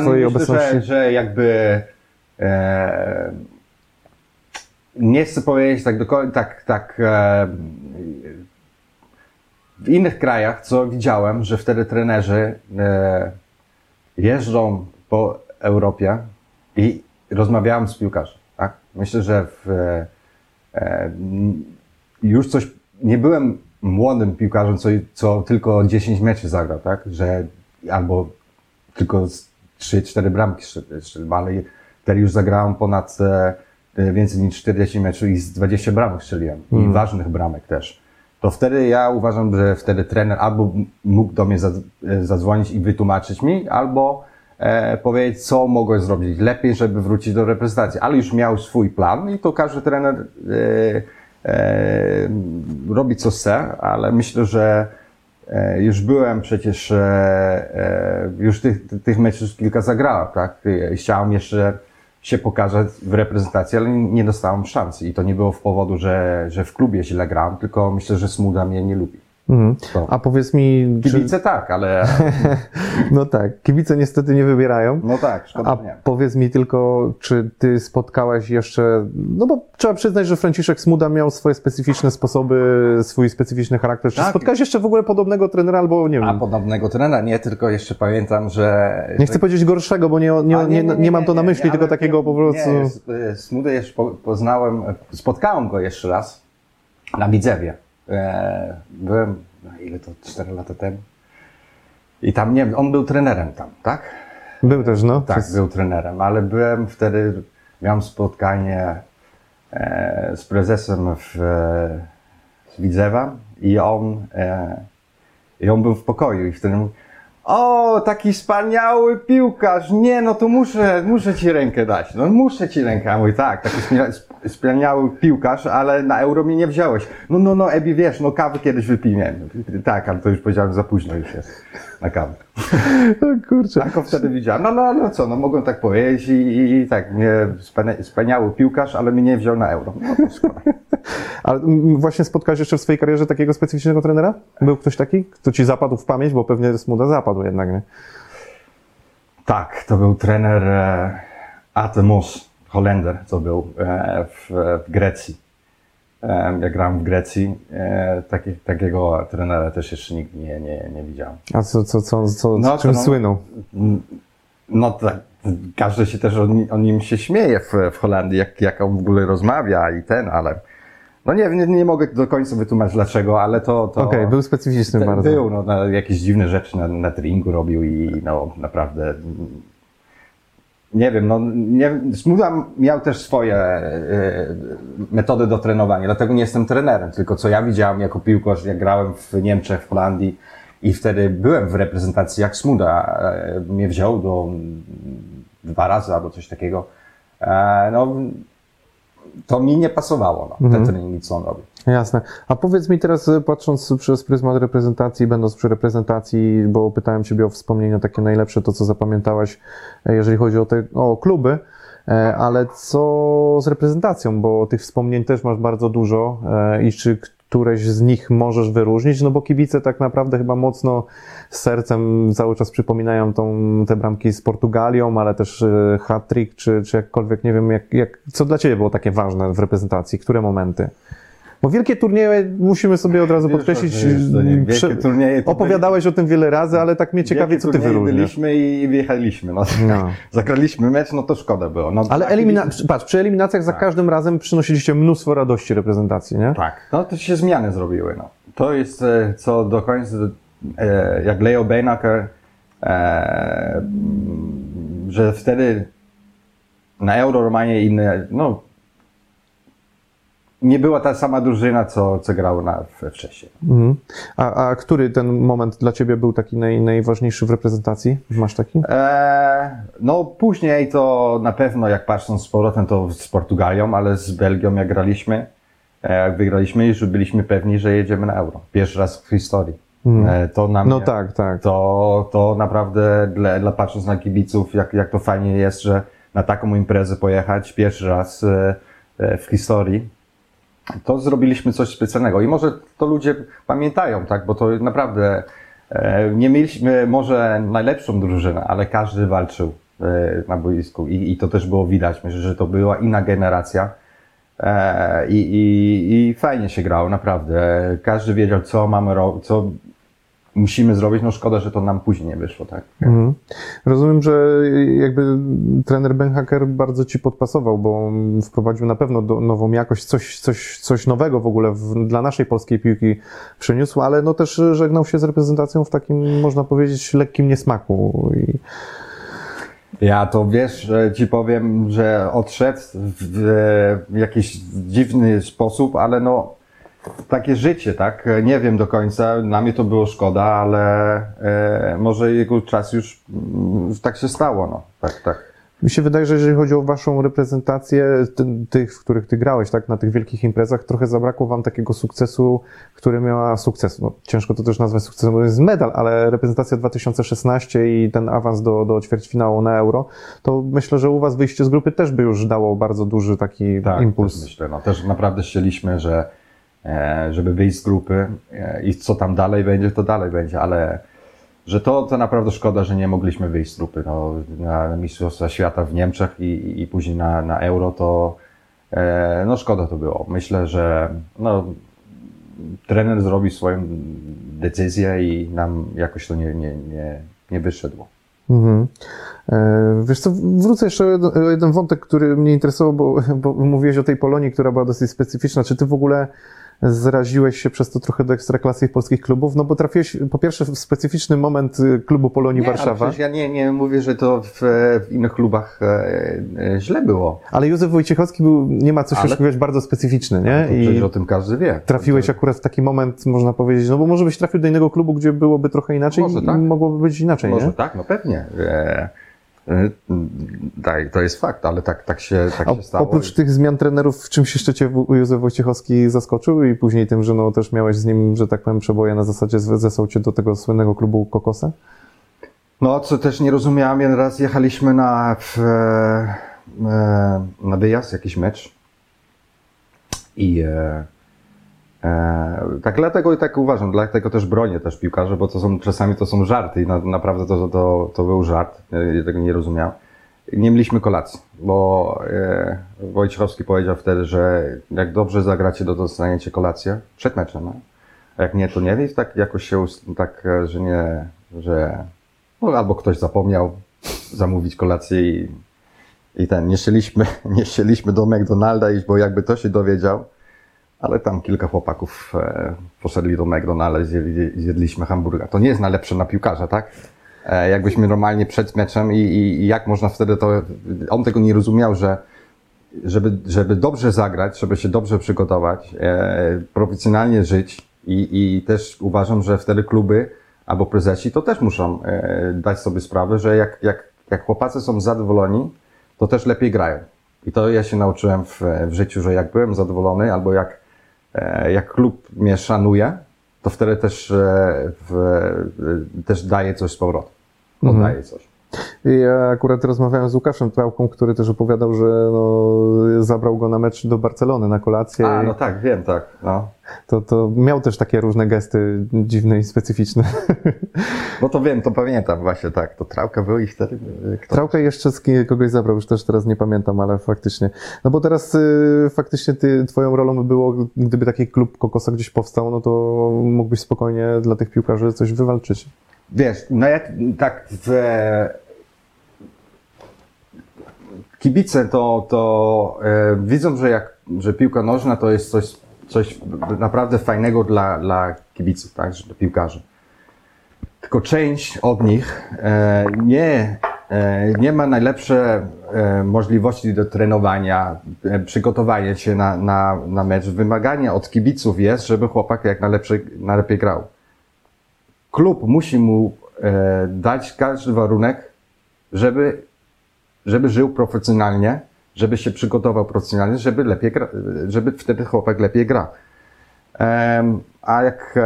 swojej obecności? Że jakby nie chcę powiedzieć tak do końca, w innych krajach, co widziałem, że wtedy trenerzy jeżdżą po Europie i rozmawiałem z piłkarzem, tak? Myślę, że już coś, nie byłem młodym piłkarzem, co tylko 10 meczów zagrał, tak? Że albo tylko 3-4 bramki strzelił, ale teraz już zagrałem ponad więcej niż 40 meczów i z 20 bramek strzeliłem. I ważnych bramek też. To wtedy ja uważam, że wtedy trener albo mógł do mnie zadzwonić i wytłumaczyć mi, albo powiedzieć, co mogłeś zrobić lepiej, żeby wrócić do reprezentacji. Ale już miał swój plan i to każdy trener robi co chce, ale myślę, że już byłem przecież, już tych meczów kilka zagrałem, tak? Chciałem jeszcze się pokazać w reprezentacji, ale nie dostałem szans i to nie było w powodu, że w klubie źle grałem, tylko myślę, że Smuda mnie nie lubi. Mhm. A powiedz mi... Kibice tak, ale... No tak, kibice niestety nie wybierają. No tak, szkoda. A nie. Powiedz mi tylko, czy ty spotkałeś jeszcze... No bo trzeba przyznać, że Franciszek Smuda miał swoje specyficzne sposoby, swój specyficzny charakter. Czy spotkałeś jeszcze w ogóle podobnego trenera, albo nie wiem... Podobnego trenera? Nie, tylko jeszcze pamiętam, że... Nie chcę powiedzieć gorszego, bo nie mam to na myśli, tylko takiego po prostu... Nie, Smudę jeszcze spotkałem go jeszcze raz na Widzewie. Byłem, ile to, 4 lata temu i tam, nie wiem, on był trenerem tam, tak? Był też, no. Tak, był trenerem, ale byłem wtedy, miałem spotkanie z prezesem z Widzewa i on był w pokoju i wtedy mówi, o, taki wspaniały piłkarz, nie, no to muszę ci rękę dać, no muszę ci rękę. A mój, tak, taki wspaniały piłkarz, ale na Euro mnie nie wziąłeś. No, Ebi, wiesz, no kawy kiedyś wypiłem. Tak, ale to już powiedziałem, za późno już jest na kawę. No kurczę. Tak go wtedy widziałem, no co, no mogłem tak powiedzieć i tak, mnie wspaniały piłkarz, ale mnie nie wziął na Euro. No to szkoda. Ale właśnie spotkałeś jeszcze w swojej karierze takiego specyficznego trenera? Był ktoś taki, kto ci zapadł w pamięć, bo pewnie Smuda zapadł jednak, nie? Tak, to był trener Atemos, Holender, co był w Grecji. Ja grałem w Grecji, takiego trenera też jeszcze nikt nie widziałem. A co czym słynął? No tak. Każdy się też o nim się śmieje w Holandii, jak on w ogóle rozmawia i ten, ale... No nie mogę do końca wytłumaczyć dlaczego, ale to... Okej, był specyficzny bardzo. Był, jakieś dziwne rzeczy na treningu robił i no naprawdę... nie wiem, no nie, Smuda miał też swoje metody do trenowania, dlatego nie jestem trenerem, tylko co ja widziałem jako piłkarz, jak grałem w Niemczech, w Holandii i wtedy byłem w reprezentacji, jak Smuda mnie wziął do 2 razy albo coś takiego, no to mi nie pasowało, no, te treningi, co on robi. Jasne. A powiedz mi teraz, patrząc przez pryzmat reprezentacji, będąc przy reprezentacji, bo pytałem Ciebie o wspomnienia takie najlepsze, to co zapamiętałaś, jeżeli chodzi o te kluby, ale co z reprezentacją, bo tych wspomnień też masz bardzo dużo i czy któreś z nich możesz wyróżnić, no bo kibice tak naprawdę chyba mocno z sercem cały czas przypominają te bramki z Portugalią, ale też hat-trick, czy jakkolwiek, nie wiem, co dla Ciebie było takie ważne w reprezentacji, które momenty? Bo wielkie turnieje, musimy sobie od razu podkreślić, opowiadałeś o tym wiele razy, ale tak mnie ciekawie, co ty wyróżniasz. Byliśmy i wyjechaliśmy. No. No. Zagraliśmy mecz, no to szkoda było. No, ale patrz, przy eliminacjach za każdym razem przynosiliście mnóstwo radości reprezentacji, nie? Tak, no to się zmiany zrobiły. No. To jest co do końca, jak Leo Beenaker, że wtedy na Euro Romanie inne, no nie była ta sama drużyna, co grała wcześniej. Mhm. A który ten moment dla Ciebie był taki najważniejszy w reprezentacji? Masz taki? No później to na pewno, jak patrząc z powrotem, to z Portugalią, ale z Belgią jak graliśmy, jak wygraliśmy, już byliśmy pewni, że jedziemy na Euro. Pierwszy raz w historii. Mhm. To na mnie, no tak, tak. To naprawdę, patrząc na kibiców, jak to fajnie jest, że na taką imprezę pojechać pierwszy raz w historii. To zrobiliśmy coś specjalnego i może to ludzie pamiętają, tak, bo to naprawdę nie mieliśmy może najlepszą drużynę, ale każdy walczył na boisku i to też było widać. Myślę, że to była inna generacja i fajnie się grało, naprawdę. Każdy wiedział, co mamy robić, co musimy zrobić, no szkoda, że to nam później nie wyszło, tak. Mhm. Rozumiem, że jakby trener Beenhakker bardzo Ci podpasował, bo wprowadził na pewno nową jakość, coś nowego w ogóle dla naszej polskiej piłki przyniósł, ale no też żegnał się z reprezentacją w takim, można powiedzieć, lekkim niesmaku. Ja to wiesz, Ci powiem, że odszedł w jakiś dziwny sposób, ale no takie życie, tak? Nie wiem do końca, na mnie to było szkoda, ale może jego czas już tak się stało, no. Tak, tak. Mi się wydaje, że jeżeli chodzi o Waszą reprezentację, tych, w których Ty grałeś, tak, na tych wielkich imprezach, trochę zabrakło Wam takiego sukcesu, który miała sukces. No, ciężko to też nazwać sukcesem, bo jest medal, ale reprezentacja 2016 i ten awans do ćwierćfinału na Euro, to myślę, że u Was wyjście z grupy też by już dało bardzo duży taki impuls. Tak, myślę, no. Też naprawdę chcieliśmy, żeby wyjść z grupy i co tam dalej będzie, to dalej będzie, ale że to naprawdę szkoda, że nie mogliśmy wyjść z grupy. No, na Mistrzostwa Świata w Niemczech i później na Euro, to no szkoda to było. Myślę, że no, trener zrobi swoją decyzję i nam jakoś to nie wyszedło. Mhm. Wiesz co, wrócę jeszcze o jeden wątek, który mnie interesował, bo mówiłeś o tej Polonii, która była dosyć specyficzna. Czy Ty w ogóle zraziłeś się przez to trochę do ekstraklasy i polskich klubów? No bo trafiłeś po pierwsze w specyficzny moment klubu Polonii Warszawa. Ja nie mówię, że to w innych klubach źle było. Ale Józef Wojciechowski był, nie ma co się oszukiwać, bardzo specyficzny, nie? To przecież o tym każdy wie. Trafiłeś akurat w taki moment, można powiedzieć, no bo może byś trafił do innego klubu, gdzie byłoby trochę inaczej, może tak. I mogłoby być inaczej, może nie? Może tak, no pewnie. To jest fakt, ale tak się stało. Oprócz tych zmian trenerów, w czymś jeszcze Cię Józef Wojciechowski zaskoczył i później tym, że no też miałeś z nim, że tak powiem, przeboje na zasadzie zesłał Cię do tego słynnego klubu Kokosa? No, co też nie rozumiałem, jeden raz jechaliśmy na wyjazd, jakiś mecz i tak dlatego i tak uważam, dlatego też bronię też piłkarzy, bo czasami to są żarty i naprawdę to był żart, ja tego nie rozumiałem. Nie mieliśmy kolacji, bo Wojciechowski powiedział wtedy, że jak dobrze zagracie, to dostaniecie kolację przed meczem, no? A jak nie, to nie, i tak jakoś się, tak, że nie, że no, albo ktoś zapomniał zamówić kolację i ten, nie chcieliśmy do McDonalda iść, bo jakby to się dowiedział. Ale tam kilka chłopaków poszedli do McDonalda i zjedliśmy hamburga. To nie jest najlepsze na piłkarza, tak? jakbyśmy normalnie przed meczem i jak można wtedy to... On tego nie rozumiał, że żeby dobrze zagrać, żeby się dobrze przygotować, profesjonalnie żyć i też uważam, że wtedy kluby albo prezesi to też muszą dać sobie sprawę, że jak chłopacy są zadowoleni, to też lepiej grają. I to ja się nauczyłem w życiu, że jak byłem zadowolony albo jak klub mnie szanuje, to wtedy też daje coś z powrotem. Daje coś. Ja akurat rozmawiałem z Łukaszem Trałką, który też opowiadał, że zabrał go na mecz do Barcelony na kolację. A, no tak, wiem, tak. No. To miał też takie różne gesty dziwne i specyficzne. No to wiem, to pamiętam właśnie, tak. To Trałka był i wtedy... Trałka jeszcze z kogoś zabrał, już też teraz nie pamiętam, ale faktycznie. No bo teraz faktycznie twoją rolą było, gdyby taki klub Kokosa gdzieś powstał, no to mógłbyś spokojnie dla tych piłkarzy coś wywalczyć. Wiesz, no ja tak... Kibice to widzą, że że piłka nożna to jest coś naprawdę fajnego dla kibiców, tak, dla piłkarzy. Tylko część od nich nie ma najlepsze możliwości do trenowania, przygotowania się na mecz. Wymaganie od kibiców jest, żeby chłopak jak najlepiej grał. Klub musi mu dać każdy warunek, żeby żył profesjonalnie, żeby się przygotował profesjonalnie, żeby wtedy chłopak lepiej gra. A jak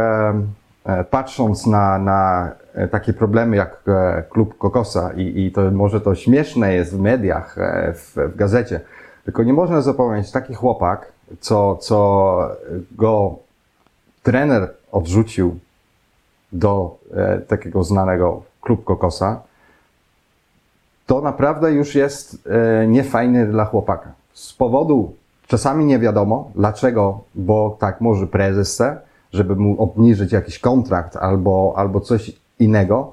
patrząc na takie problemy jak klub Kokosa i to może to śmieszne jest w mediach, w gazecie, tylko nie można zapomnieć, taki chłopak, co go trener odrzucił do takiego znanego klub Kokosa, to naprawdę już jest niefajny dla chłopaka. Z powodu, czasami nie wiadomo dlaczego, bo tak może prezes chce, żeby mu obniżyć jakiś kontrakt albo coś innego,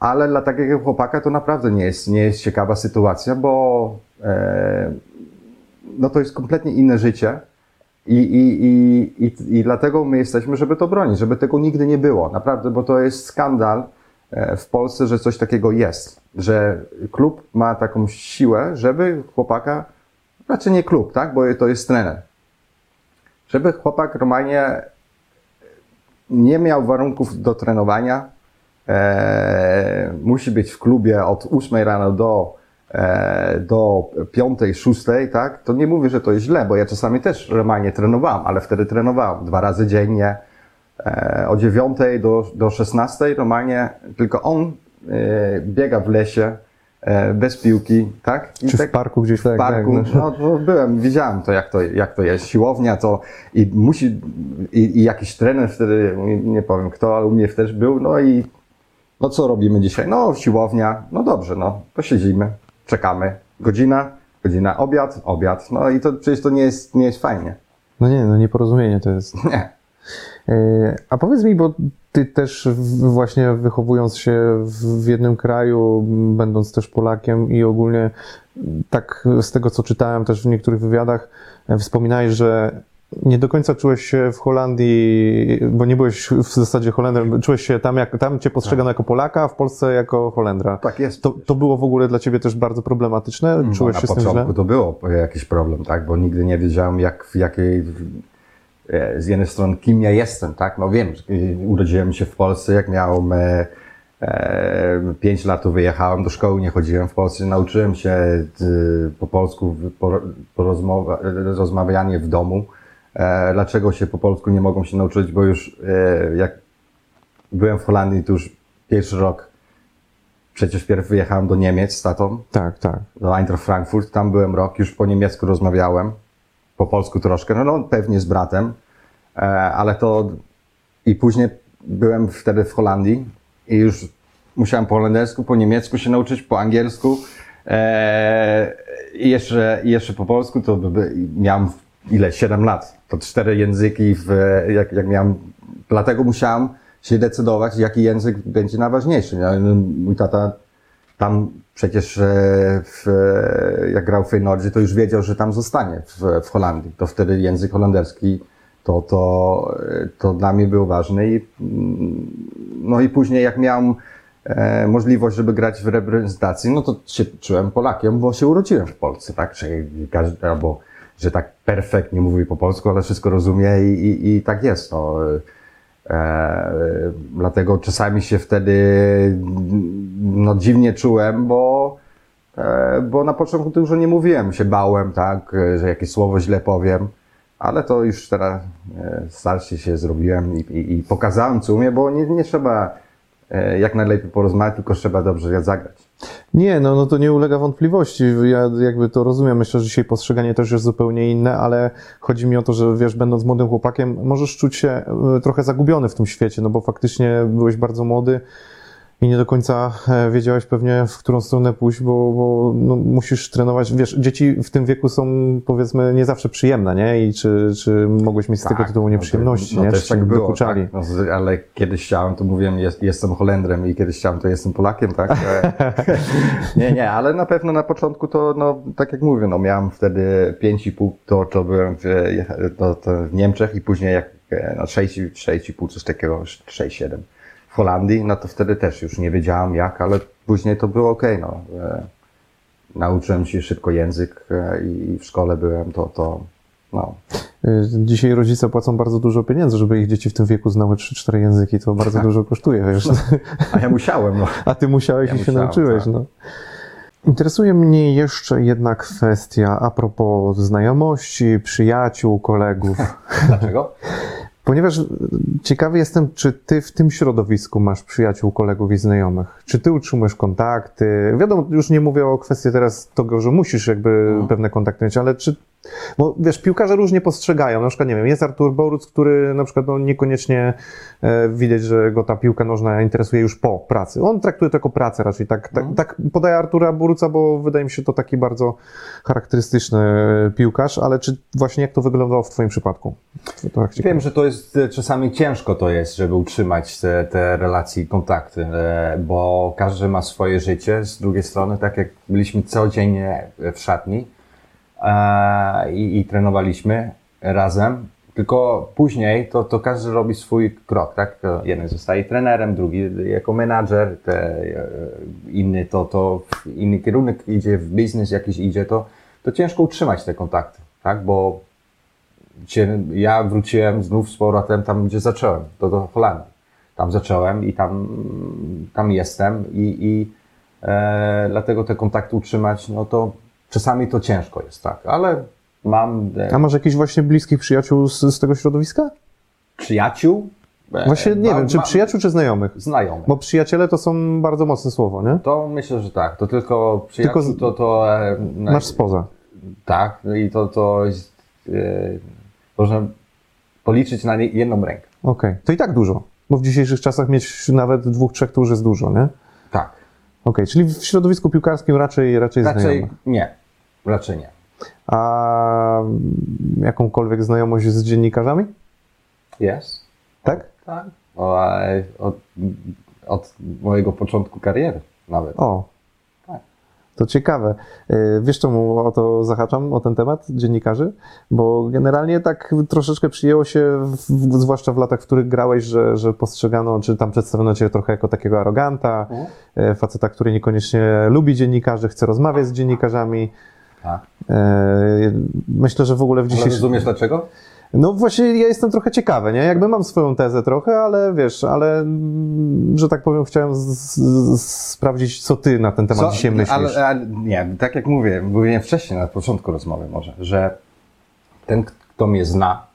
ale dla takiego chłopaka to naprawdę nie jest ciekawa sytuacja, bo no to jest kompletnie inne życie i dlatego my jesteśmy, żeby to bronić, żeby tego nigdy nie było. Naprawdę, bo to jest skandal w Polsce, że coś takiego jest, że klub ma taką siłę, żeby chłopaka, raczej nie klub, tak, bo to jest trener, żeby chłopak normalnie nie miał warunków do trenowania, musi być w klubie od 8 rano do 5, 6, tak, to nie mówię, że to jest źle, bo ja czasami też normalnie trenowałem, ale wtedy trenowałem 2 razy dziennie, o 9 do 16 normalnie, tylko on biega w lesie bez piłki, tak? I czy tak, w parku gdzieś tak? W parku, tak, no. No byłem, widziałem to jak to jest, siłownia to i musi, i jakiś trener wtedy, nie powiem kto, ale u mnie też był, no i no co robimy dzisiaj? No siłownia, no dobrze, no to siedzimy, czekamy, godzina, obiad, no i to przecież to nie jest fajnie. No nie, no nieporozumienie to jest. Nie. A powiedz mi, bo ty też właśnie wychowując się w jednym kraju, będąc też Polakiem i ogólnie tak z tego, co czytałem też w niektórych wywiadach, wspominałeś, że nie do końca czułeś się w Holandii, bo nie byłeś w zasadzie Holenderem, czułeś się tam cię postrzegano jako Polaka, a w Polsce jako Holendra. Tak jest. To było w ogóle dla ciebie też bardzo problematyczne? Czułeś się z tym źle? Na początku to było jakiś problem, tak, bo nigdy nie wiedziałem w jakiej... Z jednej strony, kim ja jestem, tak? No wiem, urodziłem się w Polsce, jak miałem 5 lat, wyjechałem do szkoły, nie chodziłem w Polsce, nauczyłem się po polsku, rozmawianie w domu. Dlaczego się po polsku nie mogą się nauczyć, bo już jak byłem w Holandii, to już pierwszy rok, przecież pierw wyjechałem do Niemiec z tatą. Tak, tak. Do Eintracht Frankfurt, tam byłem rok, już po niemiecku rozmawiałem. Po polsku troszkę, no pewnie z bratem, ale to i później byłem wtedy w Holandii i już musiałem po holendersku, po niemiecku się nauczyć, po angielsku i jeszcze po polsku, to miałem 7 lat, to 4 języki, jak miałem, dlatego musiałem się decydować, jaki język będzie najważniejszy. Mój tata tam przecież jak grał w Feyenoordzie, to już wiedział, że tam zostanie w Holandii. To wtedy język holenderski to dla mnie był ważny. I później jak miałem możliwość, żeby grać w reprezentacji, no to się czułem Polakiem, bo się urodziłem w Polsce, tak? Czyli każdy, albo, że tak perfektnie mówi po polsku, ale wszystko rozumie i tak jest, no. Dlatego czasami się wtedy no dziwnie czułem, bo na początku to już nie mówiłem, się bałem, tak, że jakieś słowo źle powiem, ale to już teraz starszy się zrobiłem i pokazałem, co umiem, bo nie trzeba jak najlepiej porozmawiać, tylko trzeba dobrze zagrać. Nie, no to nie ulega wątpliwości. Ja jakby to rozumiem. Myślę, że dzisiaj postrzeganie też jest zupełnie inne, ale chodzi mi o to, że wiesz, będąc młodym chłopakiem, możesz czuć się trochę zagubiony w tym świecie, no bo faktycznie byłeś bardzo młody i nie do końca wiedziałeś pewnie, w którą stronę pójść, bo no, musisz trenować. Wiesz, dzieci w tym wieku są, powiedzmy, nie zawsze przyjemne, nie? I czy mogłeś mieć z tego tytułu nieprzyjemności, no, nie? Też tak było, tak. No, ale kiedyś chciałem, to mówiłem, jestem Holendrem i kiedyś chciałem, to jestem Polakiem, tak? nie, ale na pewno na początku to, no, tak jak mówię, no, miałem wtedy 5,5, to byłem w Niemczech i później jak, no, 6,5, coś takiego, 6,7. W Holandii, no to wtedy też już nie wiedziałem jak, ale później to było okej, no. Nauczyłem się szybko język i w szkole byłem, no. Dzisiaj rodzice płacą bardzo dużo pieniędzy, żeby ich dzieci w tym wieku znały 3-4 języki, to bardzo dużo kosztuje, wiesz. No, a ja musiałem, no. A ty musiałeś i się nauczyłeś, tak. No. Interesuje mnie jeszcze jedna kwestia a propos znajomości, przyjaciół, kolegów. Dlaczego? Ponieważ ciekawy jestem, czy ty w tym środowisku masz przyjaciół, kolegów i znajomych? Czy ty utrzymujesz kontakty? Wiadomo, już nie mówię o kwestii teraz tego, że musisz jakby pewne kontakty mieć, ale czy... Bo wiesz, piłkarze różnie postrzegają, na przykład, nie wiem, jest Artur Boruc, który na przykład no, niekoniecznie widać, że go ta piłka nożna interesuje już po pracy. On traktuje to jako pracę raczej, tak podaje Artura Boruca, bo wydaje mi się to taki bardzo charakterystyczny piłkarz, ale czy właśnie jak to wyglądało w twoim przypadku? To tak wiem, że to jest czasami ciężko to jest, żeby utrzymać te relacje i kontakty, bo każdy ma swoje życie, z drugiej strony tak jak byliśmy codziennie w szatni, i trenowaliśmy razem, tylko później to każdy robi swój krok, tak? Jeden zostaje trenerem, drugi jako menadżer, inny to inny kierunek idzie, w biznes jakiś idzie, to ciężko utrzymać te kontakty, tak? Bo ja wróciłem znów z powrotem tam, gdzie zacząłem, do Holandii. Tam zacząłem i tam jestem i dlatego te kontakty utrzymać, no to czasami to ciężko jest, tak, ale mam... A masz jakichś właśnie bliskich przyjaciół z tego środowiska? Przyjaciół? Właśnie nie wiem, czy przyjaciół, czy znajomych? Znajomych. Bo przyjaciele to są bardzo mocne słowo, nie? To myślę, że tak, to tylko przyjaciół masz spoza. Tak, i to jest... można policzyć na jedną rękę. Okej, to i tak dużo, bo w dzisiejszych czasach mieć nawet 2-3 to już jest dużo, nie? Tak. Okej, czyli w środowisku piłkarskim raczej znajomych? Raczej nie. A jakąkolwiek znajomość z dziennikarzami? Jest. Tak? Tak. Od mojego początku kariery nawet. O, tak. To ciekawe. Wiesz czemu o to zahaczam, o ten temat dziennikarzy? Bo generalnie tak troszeczkę przyjęło się, zwłaszcza w latach, w których grałeś, że postrzegano, czy tam przedstawiono cię trochę jako takiego aroganta, faceta, który niekoniecznie lubi dziennikarzy, chce rozmawiać z dziennikarzami. Tak. Myślę, że w ogóle w dzisiejszym... Ale rozumiesz dlaczego? No właśnie ja jestem trochę ciekawy, nie? Jakby mam swoją tezę trochę, ale wiesz, że tak powiem, chciałem sprawdzić, co ty na ten temat dzisiaj myślisz. Ale nie, tak jak mówiłem wcześniej, na początku rozmowy może, że ten, kto mnie zna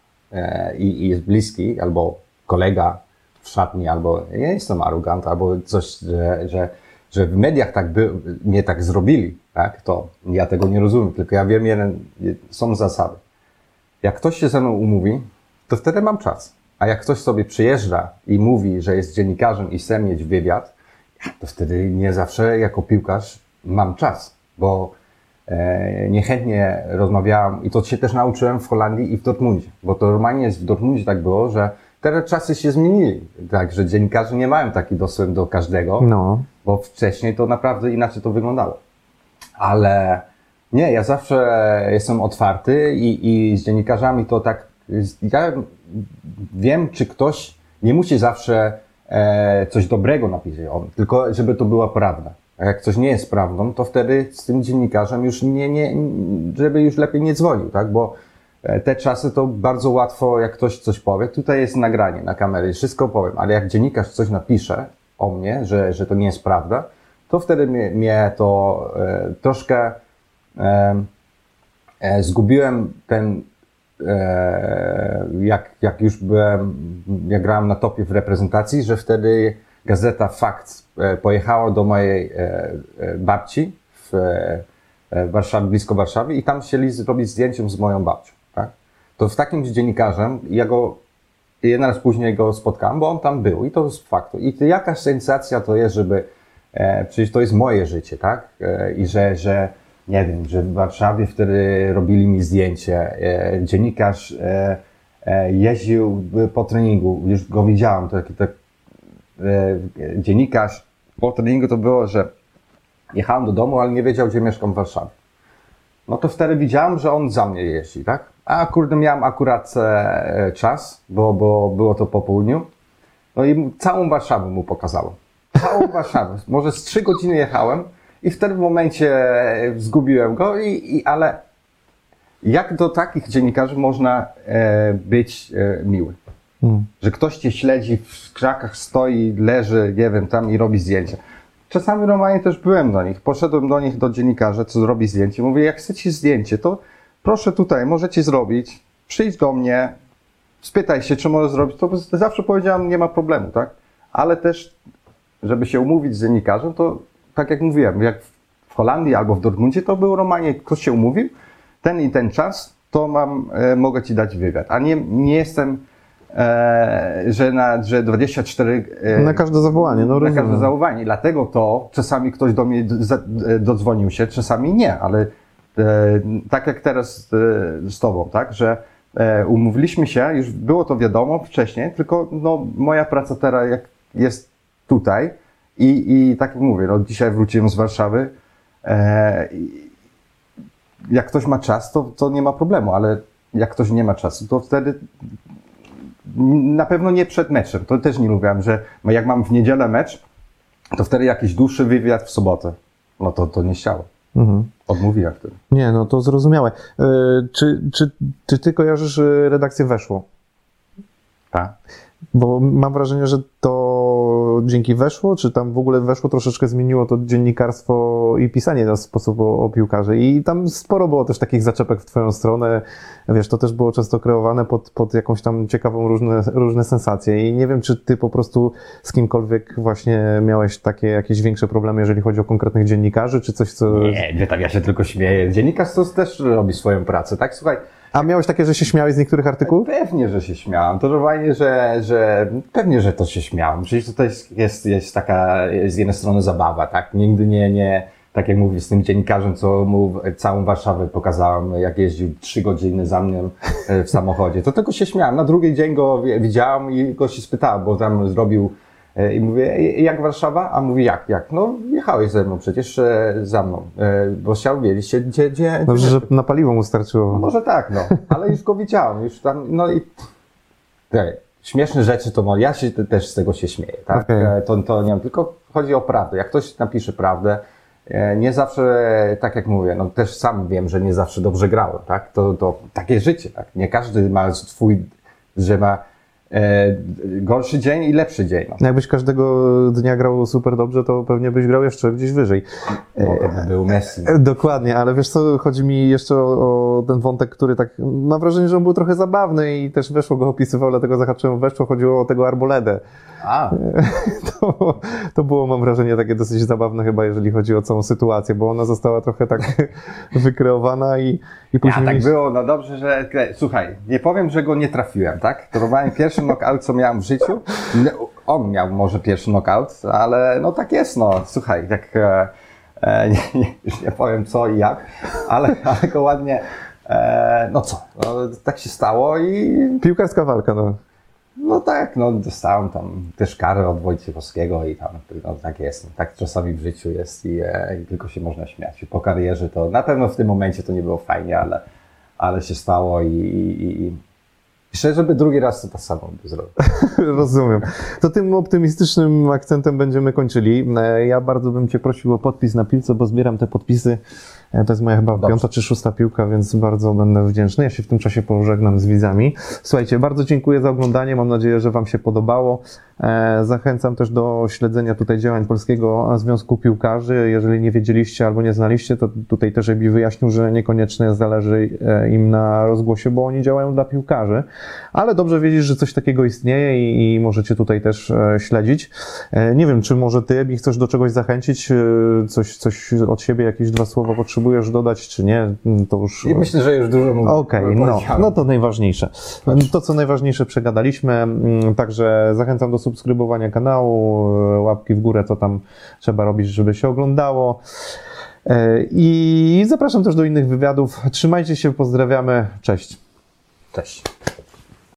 i jest bliski, albo kolega w szatni, albo ja jestem arogant, albo coś, że w mediach mnie tak zrobili, tak? To ja tego nie rozumiem, tylko ja wiem, są zasady. Jak ktoś się ze mną umówi, to wtedy mam czas. A jak ktoś sobie przyjeżdża i mówi, że jest dziennikarzem i chce mieć wywiad, to wtedy nie zawsze jako piłkarz mam czas, bo niechętnie rozmawiałem i to się też nauczyłem w Holandii i w Dortmundzie, bo to normalnie w Dortmundzie tak było, że teraz czasy się zmienili, tak, że dziennikarze nie mają taki dostęp do każdego, no. Bo wcześniej to naprawdę inaczej to wyglądało. Ale... Nie, ja zawsze jestem otwarty i z dziennikarzami to tak, ja wiem, czy ktoś nie musi zawsze coś dobrego napisać, tylko żeby to była prawda. A jak coś nie jest prawdą, to wtedy z tym dziennikarzem już żeby już lepiej nie dzwonił, tak? Bo te czasy to bardzo łatwo, jak ktoś coś powie, tutaj jest nagranie na kamerę, wszystko powiem, ale jak dziennikarz coś napisze o mnie, że to nie jest prawda, to wtedy mnie to troszkę zgubiłem ten, jak już byłem, jak grałem na topie w reprezentacji, że wtedy gazeta Fakt pojechała do mojej babci w Warszawie, blisko Warszawy, i tam chcieli zrobić zdjęciem z moją babcią, tak? To z takim dziennikarzem, jeden raz później go spotkałem, bo on tam był i to jest fakt. I to jakaś sensacja to jest, żeby, przecież to jest moje życie, tak? I że nie wiem, że w Warszawie wtedy robili mi zdjęcie, dziennikarz jeździł po treningu, już go widziałem, to taki dziennikarz po treningu to było, że jechałem do domu, ale nie wiedział, gdzie mieszkam w Warszawie. No to wtedy widziałem, że on za mnie jeździ, tak? A kurde, miałem akurat czas, bo było to po południu. No i całą Warszawę mu pokazałem. Całą Warszawę. Może z 3 godziny jechałem i w tym momencie zgubiłem go, ale jak do takich dziennikarzy można być miły? Że ktoś cię śledzi, w krzakach stoi, leży, nie wiem, tam i robi zdjęcia. Czasami normalnie też byłem do nich, poszedłem do nich, do dziennikarza, co zrobi zdjęcie. Mówię, jak chcecie zdjęcie, to proszę tutaj, możecie zrobić, przyjdź do mnie, spytaj się, czy może zrobić. To zawsze powiedziałem, nie ma problemu, tak? Ale też, żeby się umówić z dziennikarzem, to tak jak mówiłem, jak w Holandii albo w Dortmundzie, to był normalnie, ktoś się umówił, ten i ten czas, to mogę ci dać wywiad. A nie jestem... że 24... na każde zawołanie. No rozumiem. Na każde zawołanie. Dlatego to czasami ktoś do mnie dodzwonił się, czasami nie, ale tak jak teraz z tobą, tak, że umówiliśmy się, już było to wiadomo wcześniej, tylko no, moja praca teraz jest tutaj i tak jak mówię, no, dzisiaj wróciłem z Warszawy. Jak ktoś ma czas, to nie ma problemu, ale jak ktoś nie ma czasu, to wtedy... Na pewno nie przed meczem, to też nie lubiłem, że jak mam w niedzielę mecz, to wtedy jakiś dłuższy wywiad w sobotę. No to nie chciało. Odmówiłem wtedy. Nie, no to zrozumiałe. Czy ty kojarzysz redakcję Weszło? Tak. Bo mam wrażenie, że to dzięki Weszło, czy tam w ogóle Weszło troszeczkę zmieniło to dziennikarstwo i pisanie na sposób o piłkarzy. I tam sporo było też takich zaczepek w twoją stronę. Wiesz, to też było często kreowane pod jakąś tam ciekawą różne sensacje. I nie wiem, czy ty po prostu z kimkolwiek właśnie miałeś takie jakieś większe problemy, jeżeli chodzi o konkretnych dziennikarzy, czy coś, co... Nie, tak ja się tylko śmieję. Dziennikarz to też robi swoją pracę, tak? Słuchaj, a miałeś takie, że się śmiałeś z niektórych artykułów? Pewnie, że się śmiałem. To fajnie, że pewnie, że to się śmiałem. Przecież to jest taka z jednej strony zabawa, tak? Nigdy nie, tak jak mówię, z tym dziennikarzem, co mu całą Warszawę pokazałem, jak jeździł 3 godziny za mną w samochodzie. To tylko się śmiałem. Na drugi dzień go widziałem i go się spytałem, bo tam zrobił i mówię, jak Warszawa? A mówi, jak? No, jechałeś ze mną przecież, za mną, bo chciał wiedzieć się, gdzie... Dobrze, że na paliwo mu starczyło. Może tak, no, ale już go widziałem, już tam, no i... Śmieszne rzeczy to, ja się też z tego się śmieję, tak? Okay. To nie wiem, tylko chodzi o prawdę, jak ktoś napisze prawdę, nie zawsze, tak jak mówię, no też sam wiem, że nie zawsze dobrze grałem, tak? To takie życie, tak? Nie każdy ma swój, że ma... gorszy dzień i lepszy dzień. No. Jakbyś każdego dnia grał super dobrze, to pewnie byś grał jeszcze gdzieś wyżej. Bo to by był Messi. Dokładnie, ale wiesz co, chodzi mi jeszcze o ten wątek, który tak, mam wrażenie, że on był trochę zabawny i też Weszło go opisywał, dlatego zahaczyłem Weszło, chodziło o tego Arboledę. To było, mam wrażenie, takie dosyć zabawne chyba, jeżeli chodzi o całą sytuację, bo ona została trochę tak wykreowana i później... tak było, no dobrze, że... Słuchaj, nie powiem, że go nie trafiłem, tak? To robiłem pierwszy knockout, co miałem w życiu. On miał może pierwszy knockout, ale no tak jest, no. Słuchaj, tak... już nie powiem co i jak, ale go ładnie... no co, no, tak się stało i... Piłkarska walka, no. No tak, no dostałem tam też karę od Wojciechowskiego i tam, no tak jest, tak czasami w życiu jest i tylko się można śmiać. I po karierze to na pewno w tym momencie to nie było fajnie, ale się stało i Szczerze, żeby drugi raz to ta samą zrobił. Rozumiem. To tym optymistycznym akcentem będziemy kończyli. Ja bardzo bym Cię prosił o podpis na piłce, bo zbieram te podpisy. To jest moja chyba piąta czy szósta piłka, więc bardzo będę wdzięczny. Ja się w tym czasie pożegnam z widzami. Słuchajcie, bardzo dziękuję za oglądanie. Mam nadzieję, że Wam się podobało. Zachęcam też do śledzenia tutaj działań Polskiego Związku Piłkarzy. Jeżeli nie wiedzieliście albo nie znaliście, to tutaj też Ebi wyjaśnił, że niekoniecznie zależy im na rozgłosie, bo oni działają dla piłkarzy. Ale dobrze wiedzieć, że coś takiego istnieje i możecie tutaj też śledzić. Nie wiem, czy może Ty, Ebi, chcesz do czegoś zachęcić? Coś od siebie, jakieś dwa słowa potrzebujesz dodać, czy nie? To już... I myślę, że już dużo mówię. Okej, no to najważniejsze. To, co najważniejsze, przegadaliśmy. Także zachęcam do subskrybowania kanału, łapki w górę, co tam trzeba robić, żeby się oglądało. I zapraszam też do innych wywiadów. Trzymajcie się, pozdrawiamy. Cześć. Cześć.